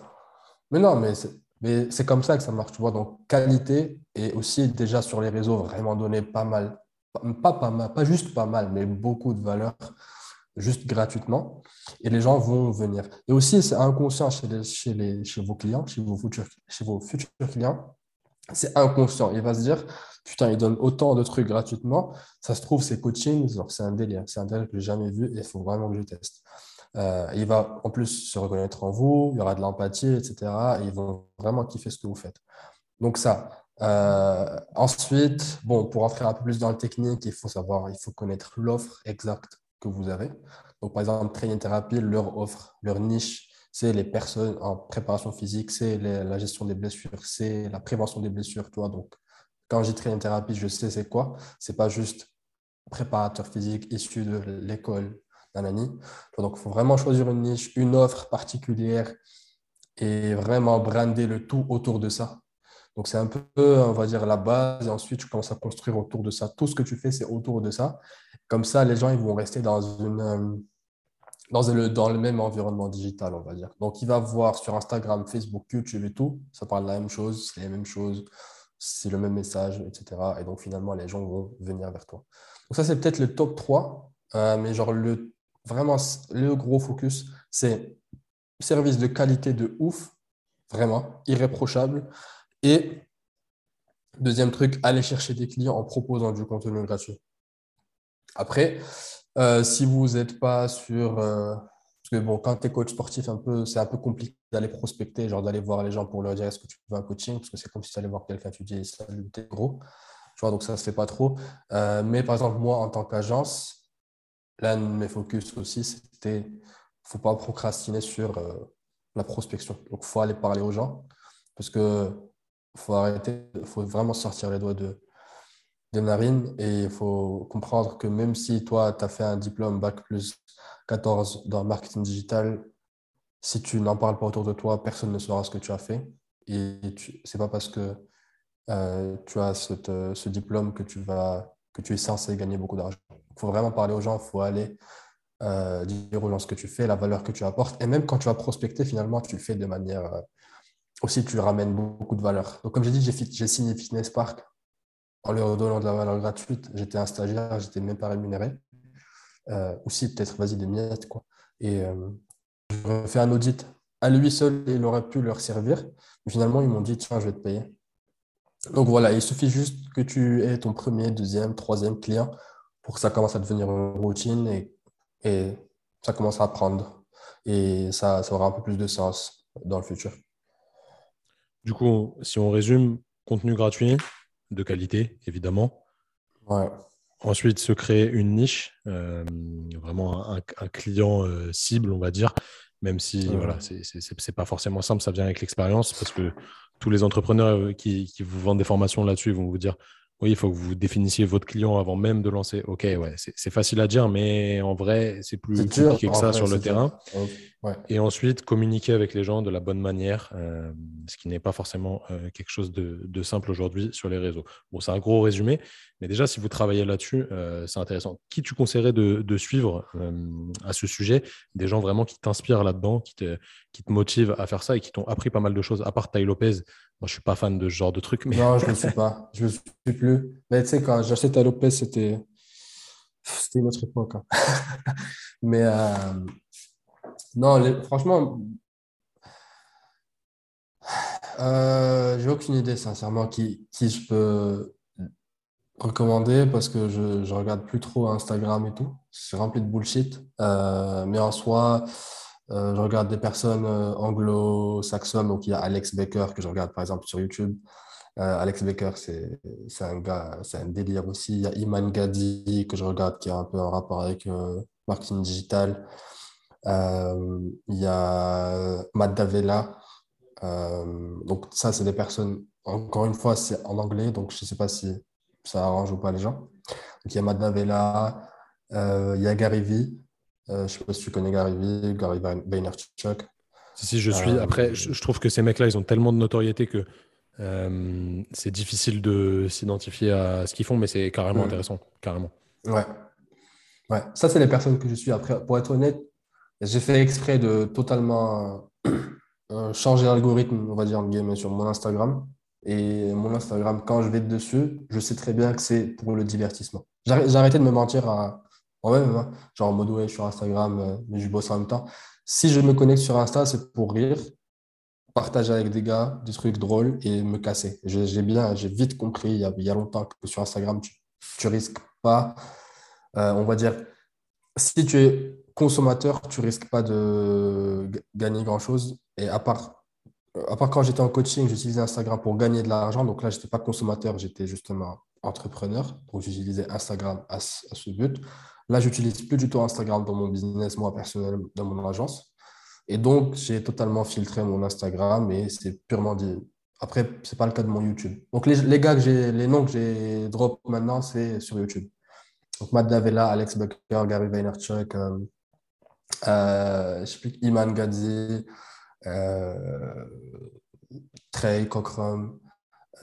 Mais non, mais... C'est, Mais c'est comme ça que ça marche, tu vois. Donc, qualité et aussi déjà sur les réseaux, vraiment donner pas mal, pas, pas mal, pas juste pas mal, mais beaucoup de valeur, juste gratuitement. Et les gens vont venir. Et aussi, c'est inconscient chez, les, chez, les, chez vos clients, chez vos, futurs, chez vos futurs clients. C'est inconscient. Il va se dire, putain, ils donnent autant de trucs gratuitement. Ça se trouve, c'est coaching, genre, c'est un délire. C'est un délire que je n'ai jamais vu et il faut vraiment que je teste. Euh, il va en plus se reconnaître en vous, il y aura de l'empathie, et cetera. Et ils vont vraiment kiffer ce que vous faites. Donc ça. Euh, ensuite, bon, pour entrer un peu plus dans le technique, il faut savoir, il faut connaître l'offre exacte que vous avez. Donc par exemple, Training Therapy, leur offre, leur niche, c'est les personnes en préparation physique, c'est les, la gestion des blessures, c'est la prévention des blessures. Toi, donc quand j'ai Training Therapy, je sais c'est quoi. C'est pas juste préparateur physique issu de l'école. Donc, il faut vraiment choisir une niche, une offre particulière et vraiment brander le tout autour de ça. Donc, c'est un peu, on va dire, la base. Et ensuite, tu commences à construire autour de ça. Tout ce que tu fais, c'est autour de ça. Comme ça, les gens, ils vont rester dans, une, dans, le, dans le même environnement digital, on va dire. Donc, ils vont voir sur Instagram, Facebook, YouTube et tout. Ça parle de la même chose, c'est les mêmes choses, c'est le même message, et cetera. Et donc, finalement, les gens vont venir vers toi. Donc, ça, c'est peut-être le top trois. Euh, mais genre, le Vraiment, le gros focus, c'est service de qualité de ouf, vraiment, irréprochable. Et deuxième truc, aller chercher des clients en proposant du contenu gratuit. Après, euh, si vous n'êtes pas sur… Euh, parce que bon, quand tu es coach sportif, un peu, c'est un peu compliqué d'aller prospecter, genre d'aller voir les gens pour leur dire « Est-ce que tu veux un coaching ?» Parce que c'est comme si tu allais voir quelqu'un, tu dis « Salut, t'es gros ». Tu vois, donc ça ne se fait pas trop. Euh, mais par exemple, moi, en tant qu'agence… L'un de mes focus aussi, c'était qu'il ne faut pas procrastiner sur euh, la prospection. Donc, il faut aller parler aux gens parce que faut arrêter, faut vraiment sortir les doigts de, de narine, et il faut comprendre que même si toi, tu as fait un diplôme Bac plus quatorze dans le marketing digital, si tu n'en parles pas autour de toi, personne ne saura ce que tu as fait. Et tu, c'est pas parce que euh, tu as cette, ce diplôme que tu, vas, que tu es censé gagner beaucoup d'argent. Il faut vraiment parler aux gens, il faut aller euh, dire aux gens ce que tu fais, la valeur que tu apportes. Et même quand tu vas prospecter, finalement, tu le fais de manière... Euh, aussi, tu ramènes beaucoup de valeur. Donc, comme j'ai dit, j'ai, j'ai signé Fitness Park en leur donnant de la valeur gratuite. J'étais un stagiaire, je n'étais même pas rémunéré. Euh, aussi, peut-être, vas-y, des miettes, quoi. Et... Euh, j'aurais fait un audit à lui seul et il aurait pu leur servir. Mais finalement, ils m'ont dit, tiens, je vais te payer. Donc voilà, il suffit juste que tu aies ton premier, deuxième, troisième client pour que ça commence à devenir une routine et, et ça commence à prendre. Et ça, ça aura un peu plus de sens dans le futur. Du coup, si on résume, contenu gratuit, de qualité, évidemment. Ouais. Ensuite, se créer une niche, euh, vraiment un, un client euh, cible, on va dire, même si euh, voilà, c'est, c'est, c'est pas forcément simple, ça vient avec l'expérience, parce que tous les entrepreneurs qui, qui vous vendent des formations là-dessus vont vous dire « Oui, il faut que vous définissiez votre client avant même de lancer. » Ok, ouais, c'est, c'est facile à dire, mais en vrai, c'est plus c'est dur, compliqué que ça vrai, sur le dur. terrain. Okay. Ouais. Et ensuite, communiquer avec les gens de la bonne manière, euh, ce qui n'est pas forcément euh, quelque chose de, de simple aujourd'hui sur les réseaux. Bon, c'est un gros résumé, mais déjà, si vous travaillez là-dessus, euh, c'est intéressant. Qui tu conseillerais de, de suivre euh, à ce sujet? Des gens vraiment qui t'inspirent là-dedans, qui te, qui te motivent à faire ça et qui t'ont appris pas mal de choses, à part Tai Lopez. Moi, je ne suis pas fan de ce genre de truc. Mais... Non, je ne le suis pas. Je ne le suis plus. Mais tu sais, quand j'ai acheté Tai Lopez, c'était... c'était une autre époque. Hein. mais... Euh... Non, les, franchement, euh, j'ai aucune idée, sincèrement, qui, qui je peux recommander parce que je, je regarde plus trop Instagram et tout. C'est rempli de bullshit. Euh, mais en soi, euh, je regarde des personnes euh, anglo-saxonnes. Donc, il y a Alex Becker que je regarde, par exemple, sur YouTube. Euh, Alex Becker, c'est, c'est un gars, c'est un délire aussi. Il y a Iman Gadzhi que je regarde, qui est un peu en rapport avec euh, marketing digital. Il euh, y a Matt D'Avella, euh, donc ça c'est des personnes, encore une fois c'est en anglais, donc je ne sais pas si ça arrange ou pas les gens. Donc il y a Matt D'Avella, il euh, y a Gary V, euh, je ne sais pas si tu connais Gary V, Gary Vaynerchuk. Si, si, je suis, euh, après je, je trouve que ces mecs-là ils ont tellement de notoriété que euh, c'est difficile de s'identifier à ce qu'ils font, mais c'est carrément mmh. intéressant, carrément. Ouais. ouais, ça c'est les personnes que je suis. Après, pour être honnête, j'ai fait exprès de totalement euh, changer l'algorithme, on va dire, en guillemets, sur mon Instagram. Et mon Instagram, quand je vais dessus, je sais très bien que c'est pour le divertissement. J'arr- j'ai arrêté de me mentir à moi-même, hein, genre en mode ouais, je suis sur Instagram, euh, mais je bosse en même temps. Si je me connecte sur Insta, c'est pour rire, partager avec des gars des trucs drôles et me casser. J'ai, j'ai bien, j'ai vite compris il y a, il y a longtemps que sur Instagram, tu, tu risques pas, euh, on va dire, si tu es consommateur, tu risques pas de g- gagner grand-chose. Et à part, à part quand j'étais en coaching, j'utilisais Instagram pour gagner de l'argent. Donc là, je n'étais pas consommateur, j'étais justement entrepreneur. Donc, j'utilisais Instagram à ce, à ce but. Là, je n'utilise plus du tout Instagram dans mon business, moi, personnel, dans mon agence. Et donc, j'ai totalement filtré mon Instagram et c'est purement dit. Après, ce n'est pas le cas de mon YouTube. Donc, les, les gars, que j'ai, les noms que j'ai drop maintenant, c'est sur YouTube. Donc, Matt D'Avella, Alex Becker, Gary Vaynerchuk, euh, Euh, je sais plus, Iman Gadzhi, euh, Trey Cochrane,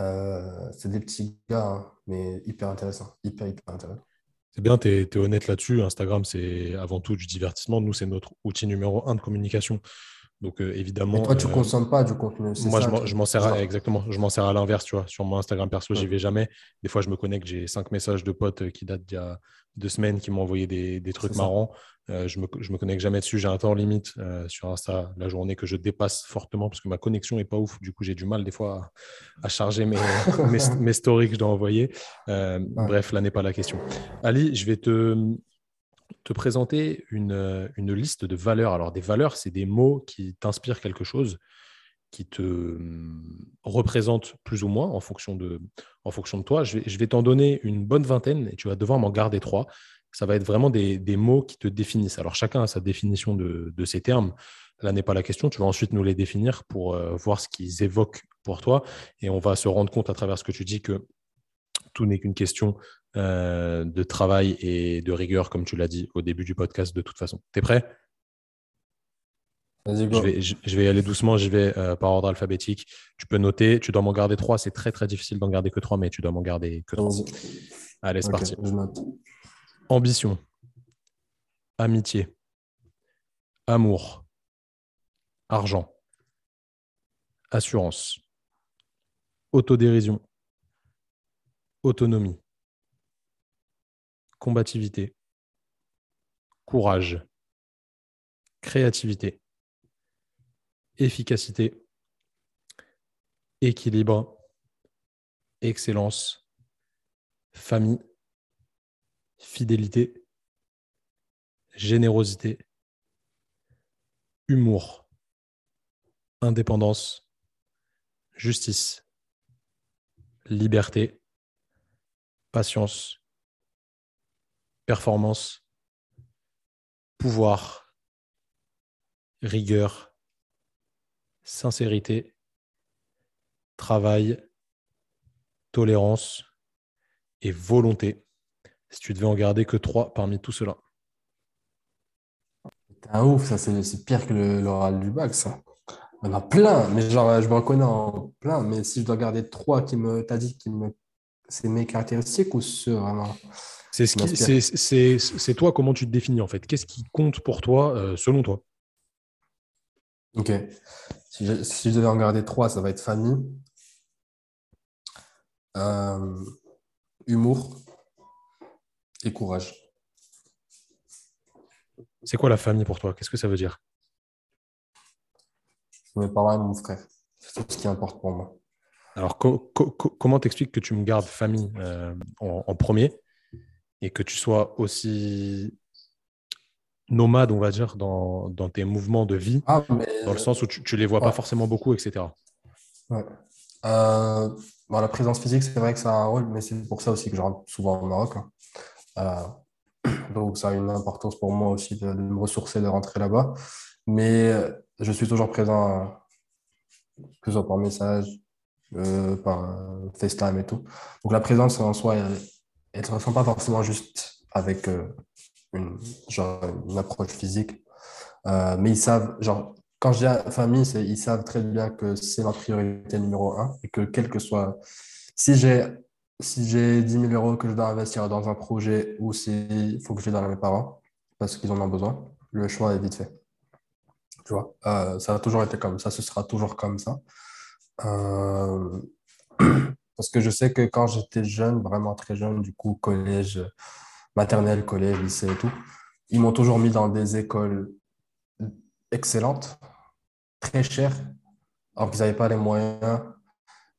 euh, c'est des petits gars, hein, mais hyper intéressants, hyper, hyper intéressants. C'est bien, tu es honnête là-dessus. Instagram, c'est avant tout du divertissement. Nous, c'est notre outil numéro un de communication. Donc, euh, évidemment. Et toi, tu ne euh, consommes pas du contenu. C'est moi, ça, je, m'en, je m'en sers à, exactement. Je m'en sers à l'inverse, tu vois. Sur mon Instagram perso, ouais. J'y vais jamais. Des fois, je me connecte, j'ai cinq messages de potes qui datent d'il y a deux semaines qui m'ont envoyé des, des trucs marrants. Euh, je me, je me connecte jamais dessus. J'ai un temps limite euh, sur Insta la journée que je dépasse fortement parce que ma connexion est pas ouf. Du coup, j'ai du mal des fois à, à charger mes, mes, mes stories que je dois envoyer. Euh, ouais. Bref, là n'est pas la question. Ali, je vais te... te présenter une, une liste de valeurs. Alors, des valeurs, c'est des mots qui t'inspirent quelque chose, qui te représentent plus ou moins en fonction de, en fonction de toi. Je vais, je vais t'en donner une bonne vingtaine et tu vas devoir m'en garder trois. ça va être vraiment des, des mots qui te définissent. Alors, chacun a sa définition de, de ces termes. Là n'est pas la question. Tu vas ensuite nous les définir pour euh, voir ce qu'ils évoquent pour toi. Et on va se rendre compte à travers ce que tu dis que tout n'est qu'une question euh, de travail et de rigueur, comme tu l'as dit au début du podcast, de toute façon. T'es prêt ? Vas-y, go. Je vais, je, je vais y aller doucement. Je vais euh, par ordre alphabétique. Tu peux noter. Tu dois m'en garder trois. C'est très, très difficile d'en garder que trois, mais tu dois m'en garder que trois. Allez, c'est okay, parti. Je note. Ambition, amitié, amour, argent, assurance, autodérision, autonomie, combativité, courage, créativité, efficacité, équilibre, excellence, famille, fidélité, générosité, humour, indépendance, justice, liberté, patience, performance, pouvoir, rigueur, sincérité, travail, tolérance et volonté. Si tu devais en garder que trois parmi tout cela. T'es un ouf, ça, c'est, c'est pire que le, l'oral du bac, ça. Il y en a plein, mais genre, je me reconnais en plein, mais si je dois garder trois qui me. T'as dit qui me. C'est mes caractéristiques ou ceux vraiment. C'est, ce qui, c'est, c'est, c'est toi, comment tu te définis en fait. Qu'est-ce qui compte pour toi, euh, selon toi? Ok. Si je, si je devais en garder trois, ça va être famille, euh, humour. Et courage. C'est quoi la famille pour toi? Qu'est-ce que ça veut dire? Mes parents et mon frère. C'est tout ce qui importe pour moi. Alors, co- co- comment t'expliques que tu me gardes famille euh, en, en premier et que tu sois aussi nomade, on va dire, dans, dans tes mouvements de vie, ah, mais... dans le sens où tu, tu les vois ouais. pas forcément beaucoup, et cetera. Ouais. Euh, bon, la présence physique, c'est vrai que ça a un rôle, mais c'est pour ça aussi que je rentre souvent au Maroc. Hein. Euh, donc ça a une importance pour moi aussi de, de me ressourcer, de rentrer là-bas, mais je suis toujours présent, euh, que ce soit par message, euh, par euh, FaceTime et tout. Donc la présence en soi, elle ne se ressent pas forcément juste avec euh, une, genre, une approche physique, euh, mais ils savent, genre, quand je dis famille, c'est, ils savent très bien que c'est ma priorité numéro un et que quel que soit, si j'ai Si j'ai dix mille euros que je dois investir dans un projet ou il faut que je les donne à mes parents parce qu'ils en ont besoin, le choix est vite fait. Tu vois, euh, ça a toujours été comme ça, ce sera toujours comme ça. Euh... Parce que je sais que quand j'étais jeune, vraiment très jeune, du coup, collège, maternelle, collège, lycée et tout, ils m'ont toujours mis dans des écoles excellentes, très chères, alors qu'ils n'avaient pas les moyens.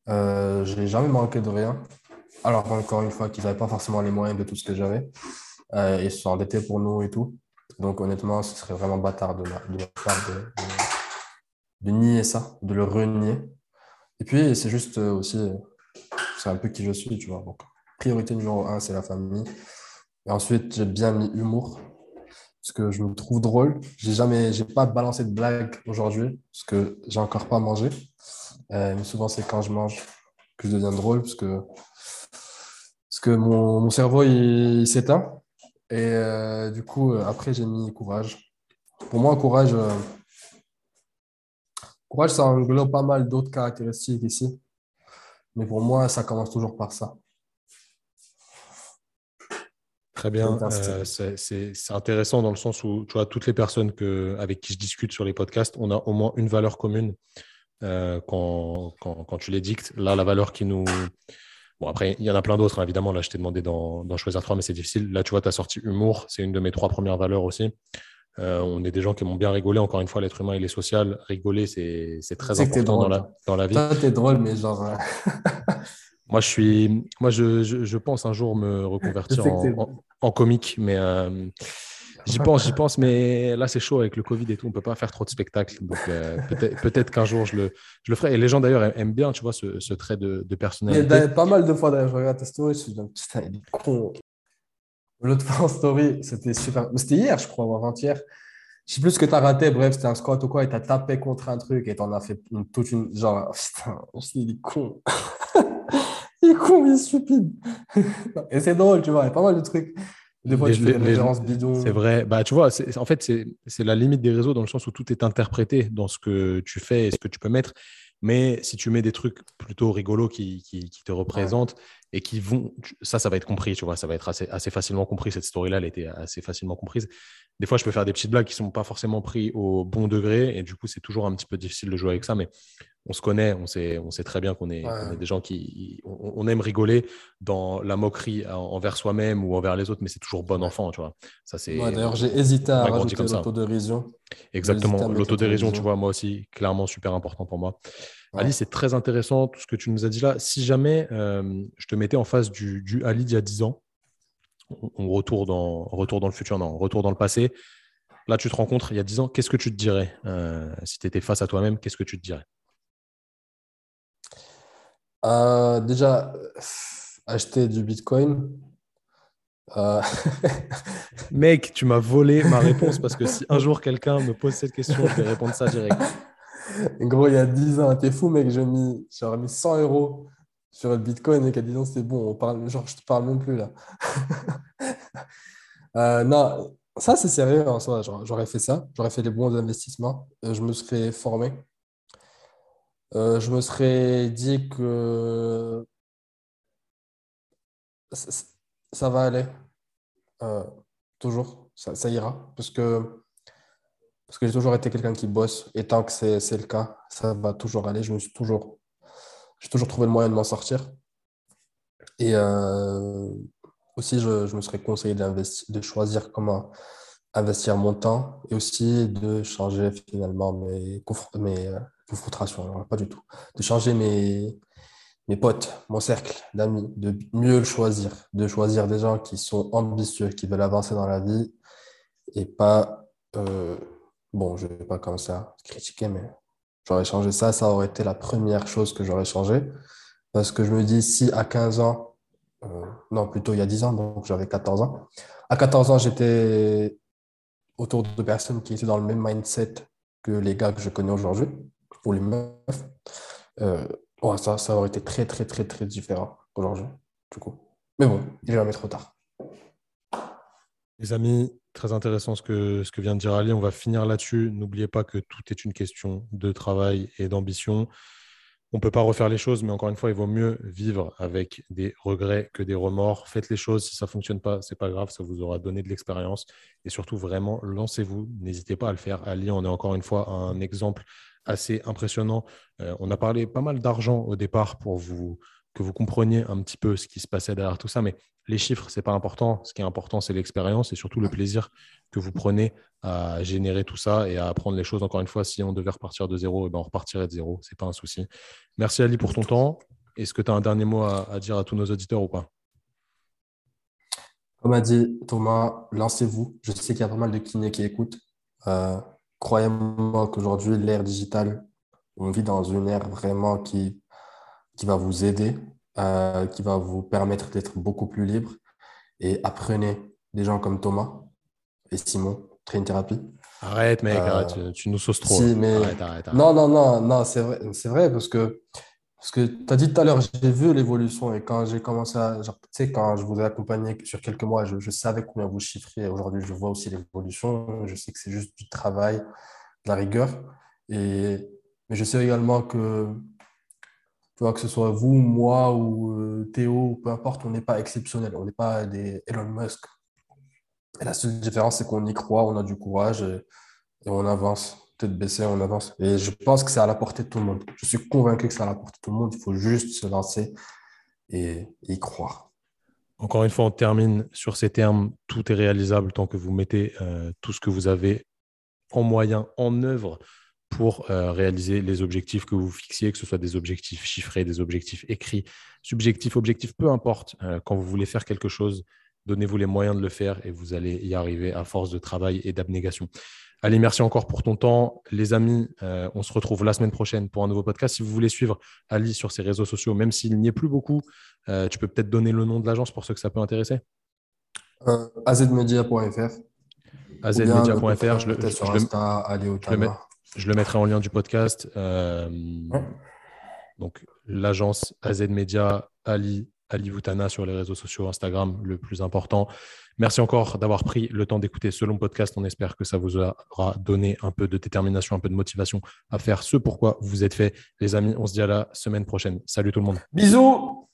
Euh, je n'ai jamais manqué de rien. Alors, encore une fois, qu'ils n'avaient pas forcément les moyens de tout ce que j'avais. Euh, ils se sont endettés pour nous et tout. Donc, honnêtement, ce serait vraiment bâtard de ma, de ma part de, de, de nier ça, de le renier. Et puis, c'est juste euh, aussi, c'est un peu qui je suis, tu vois. Donc, priorité numéro un, c'est la famille. Et ensuite, j'ai bien mis humour, parce que je me trouve drôle. J'ai jamais, j'ai pas balancé de blagues aujourd'hui, parce que j'ai encore pas mangé. Euh, mais souvent, c'est quand je mange que je deviens drôle, parce que Parce que mon, mon cerveau, il, il s'éteint. Et euh, du coup, euh, après, j'ai mis courage. Pour moi, courage, euh, courage, ça englobe pas mal d'autres caractéristiques ici. Mais pour moi, ça commence toujours par ça. Très bien. Euh, c'est, c'est, c'est intéressant dans le sens où, tu vois, toutes les personnes que, avec qui je discute sur les podcasts, on a au moins une valeur commune euh, quand, quand, quand tu les dictes. Là, la valeur qui nous... Bon, après, il y en a plein d'autres, hein, évidemment. Là, je t'ai demandé d'en, d'en choisir trois, mais c'est difficile. Là, tu vois, tu as sorti humour. C'est une de mes trois premières valeurs aussi. Euh, on est des gens qui m'ont bien rigolé. Encore une fois, l'être humain, il est social. Rigoler, c'est, c'est très c'est important dans la, dans la vie. Toi, t'es drôle, mais genre... moi, je, suis, moi je, je, je pense un jour me reconvertir en, en, en comique, mais... Euh... J'y pense, j'y pense, mais là, c'est chaud avec le Covid et tout. On ne peut pas faire trop de spectacles. Donc, euh, peut-être, peut-être qu'un jour, je le, je le ferai. Et les gens, d'ailleurs, aiment bien, tu vois, ce, ce trait de, de personnalité. Il y a pas mal de fois, d'ailleurs, je regarde tes stories, je me dis, putain, il est con. L'autre fois en story, c'était super. C'était hier, je crois, ou avant-hier. Je sais plus ce que tu as raté. Bref, c'était un squat ou quoi et tu as tapé contre un truc et tu en as fait toute une. Genre, putain, il est con. Il est con, il est stupide. Et c'est drôle, tu vois. Il y a pas mal de trucs. Des fois, les, tu fais des références bidons. C'est vrai. Bah, tu vois, c'est, en fait, c'est, c'est la limite des réseaux dans le sens où tout est interprété dans ce que tu fais et ce que tu peux mettre. Mais si tu mets des trucs plutôt rigolos qui, qui, qui te représentent ouais. et qui vont… Ça, ça va être compris, tu vois. Ça va être assez, assez facilement compris. Cette story-là, elle était assez facilement comprise. Des fois, je peux faire des petites blagues qui ne sont pas forcément prises au bon degré. Et du coup, c'est toujours un petit peu difficile de jouer avec ça. Mais on se connaît, on sait, on sait très bien qu'on est, ouais. qu'on est des gens qui… On, on aime rigoler dans la moquerie envers soi-même ou envers les autres, mais c'est toujours bon enfant, tu vois. Ça, c'est, ouais, d'ailleurs, j'ai hésité à rajouter comme l'autodérision. Exactement, l'autodérision, tu vois, moi aussi, clairement super important pour moi. Ouais. Ali, c'est très intéressant tout ce que tu nous as dit là. Si jamais euh, je te mettais en face du, du Ali d'il y a dix ans, on, on retourne dans, retour dans le futur, non, on retourne dans le passé. Là, tu te rencontres il y a dix ans, qu'est-ce que tu te dirais euh, si tu étais face à toi-même, qu'est-ce que tu te dirais euh, Déjà, acheter du Bitcoin. Euh... Mec, tu m'as volé ma réponse parce que si un jour quelqu'un me pose cette question, je vais répondre ça direct. Gros, il y a dix ans, t'es fou, mec, j'ai mis, j'aurais mis cent euros sur le Bitcoin et qu'à dix ans, c'est bon, on parle, genre, je te parle même plus là. euh, non, ça, c'est sérieux en soi. Genre, j'aurais fait ça, j'aurais fait les bons investissements, je me serais formé, euh, je me serais dit que c'est... Ça va aller, euh, toujours, ça, ça ira, parce que, parce que j'ai toujours été quelqu'un qui bosse, et tant que c'est, c'est le cas, ça va toujours aller, je me suis toujours, j'ai toujours trouvé le moyen de m'en sortir, et euh, aussi je, je me serais conseillé d'investir, de choisir comment investir mon temps, et aussi de changer finalement mes, confr- mes euh, confrontations, pas du tout, de changer mes... mes potes, mon cercle d'amis, de mieux le choisir, de choisir des gens qui sont ambitieux, qui veulent avancer dans la vie et pas, euh, bon, je ne vais pas comme ça critiquer, mais j'aurais changé ça, ça aurait été la première chose que j'aurais changé parce que je me dis si à quinze ans, euh, non, plutôt il y a dix ans, donc j'avais quatorze ans, à quatorze ans, j'étais autour de personnes qui étaient dans le même mindset que les gars que je connais aujourd'hui, ou les meufs, euh, Ouais, ça, ça aurait été très, très, très, très différent aujourd'hui, du coup. Mais bon, il est jamais trop tard. Les amis, très intéressant ce que, ce que vient de dire Ali. On va finir là-dessus. N'oubliez pas que tout est une question de travail et d'ambition. On ne peut pas refaire les choses, mais encore une fois, il vaut mieux vivre avec des regrets que des remords. Faites les choses. Si ça ne fonctionne pas, ce n'est pas grave. Ça vous aura donné de l'expérience. Et surtout, vraiment, lancez-vous. N'hésitez pas à le faire. Ali, on est encore une fois un exemple assez impressionnant. Euh, on a parlé pas mal d'argent au départ pour vous, que vous compreniez un petit peu ce qui se passait derrière tout ça, mais les chiffres, ce n'est pas important. Ce qui est important, c'est l'expérience et surtout le plaisir que vous prenez à générer tout ça et à apprendre les choses. Encore une fois, si on devait repartir de zéro, eh ben on repartirait de zéro. Ce n'est pas un souci. Merci Ali pour ton temps. Est-ce que tu as un dernier mot à, à dire à tous nos auditeurs ou pas? Comme a dit Thomas, lancez-vous. Je sais qu'il y a pas mal de kinés qui écoutent. Euh... Croyez-moi qu'aujourd'hui, l'ère digitale, on vit dans une ère vraiment qui, qui va vous aider, euh, qui va vous permettre d'être beaucoup plus libre. Et apprenez des gens comme Thomas et Simon, Training Therapy. Arrête, mec, euh, arrête, tu, tu nous sauces trop. Si, mais... arrête, arrête, arrête. Non, non, non, non c'est, vrai, c'est vrai parce que, parce que tu as dit tout à l'heure, j'ai vu l'évolution et quand j'ai commencé à… Tu sais, quand je vous ai accompagné sur quelques mois, je, je savais combien vous chiffriez. Aujourd'hui, je vois aussi l'évolution. Je sais que c'est juste du travail, de la rigueur. Et, mais je sais également que, tu vois, que ce soit vous, moi ou euh, Théo, peu importe, on n'est pas exceptionnel. On n'est pas des Elon Musk. Et la seule différence, c'est qu'on y croit, on a du courage et, et on avance. Tête baissée, on avance. Et je pense que c'est à la portée de tout le monde. Je suis convaincu que c'est à la portée de tout le monde. Il faut juste se lancer et y croire. Encore une fois, on termine sur ces termes. Tout est réalisable tant que vous mettez euh, tout ce que vous avez en moyen, en œuvre pour euh, réaliser les objectifs que vous fixiez, que ce soit des objectifs chiffrés, des objectifs écrits, subjectifs, objectifs, peu importe. Euh, quand vous voulez faire quelque chose, donnez-vous les moyens de le faire et vous allez y arriver à force de travail et d'abnégation. Allez, merci encore pour ton temps. Les amis, euh, on se retrouve la semaine prochaine pour un nouveau podcast. Si vous voulez suivre Ali sur ses réseaux sociaux, même s'il n'y est plus beaucoup, euh, tu peux peut-être donner le nom de l'agence pour ceux que ça peut intéresser. Euh, A Z media point F R. A Z media point F R, je le, sur je, Insta, Ali Outana. Je, le met, je le mettrai en lien du podcast. Euh, ouais. Donc, l'agence A Z Media, Ali, Ali Outana sur les réseaux sociaux, Instagram, le plus important. Merci encore d'avoir pris le temps d'écouter ce long podcast. On espère que ça vous aura donné un peu de détermination, un peu de motivation à faire ce pourquoi vous êtes fait. Les amis, on se dit à la semaine prochaine. Salut tout le monde. Bisous.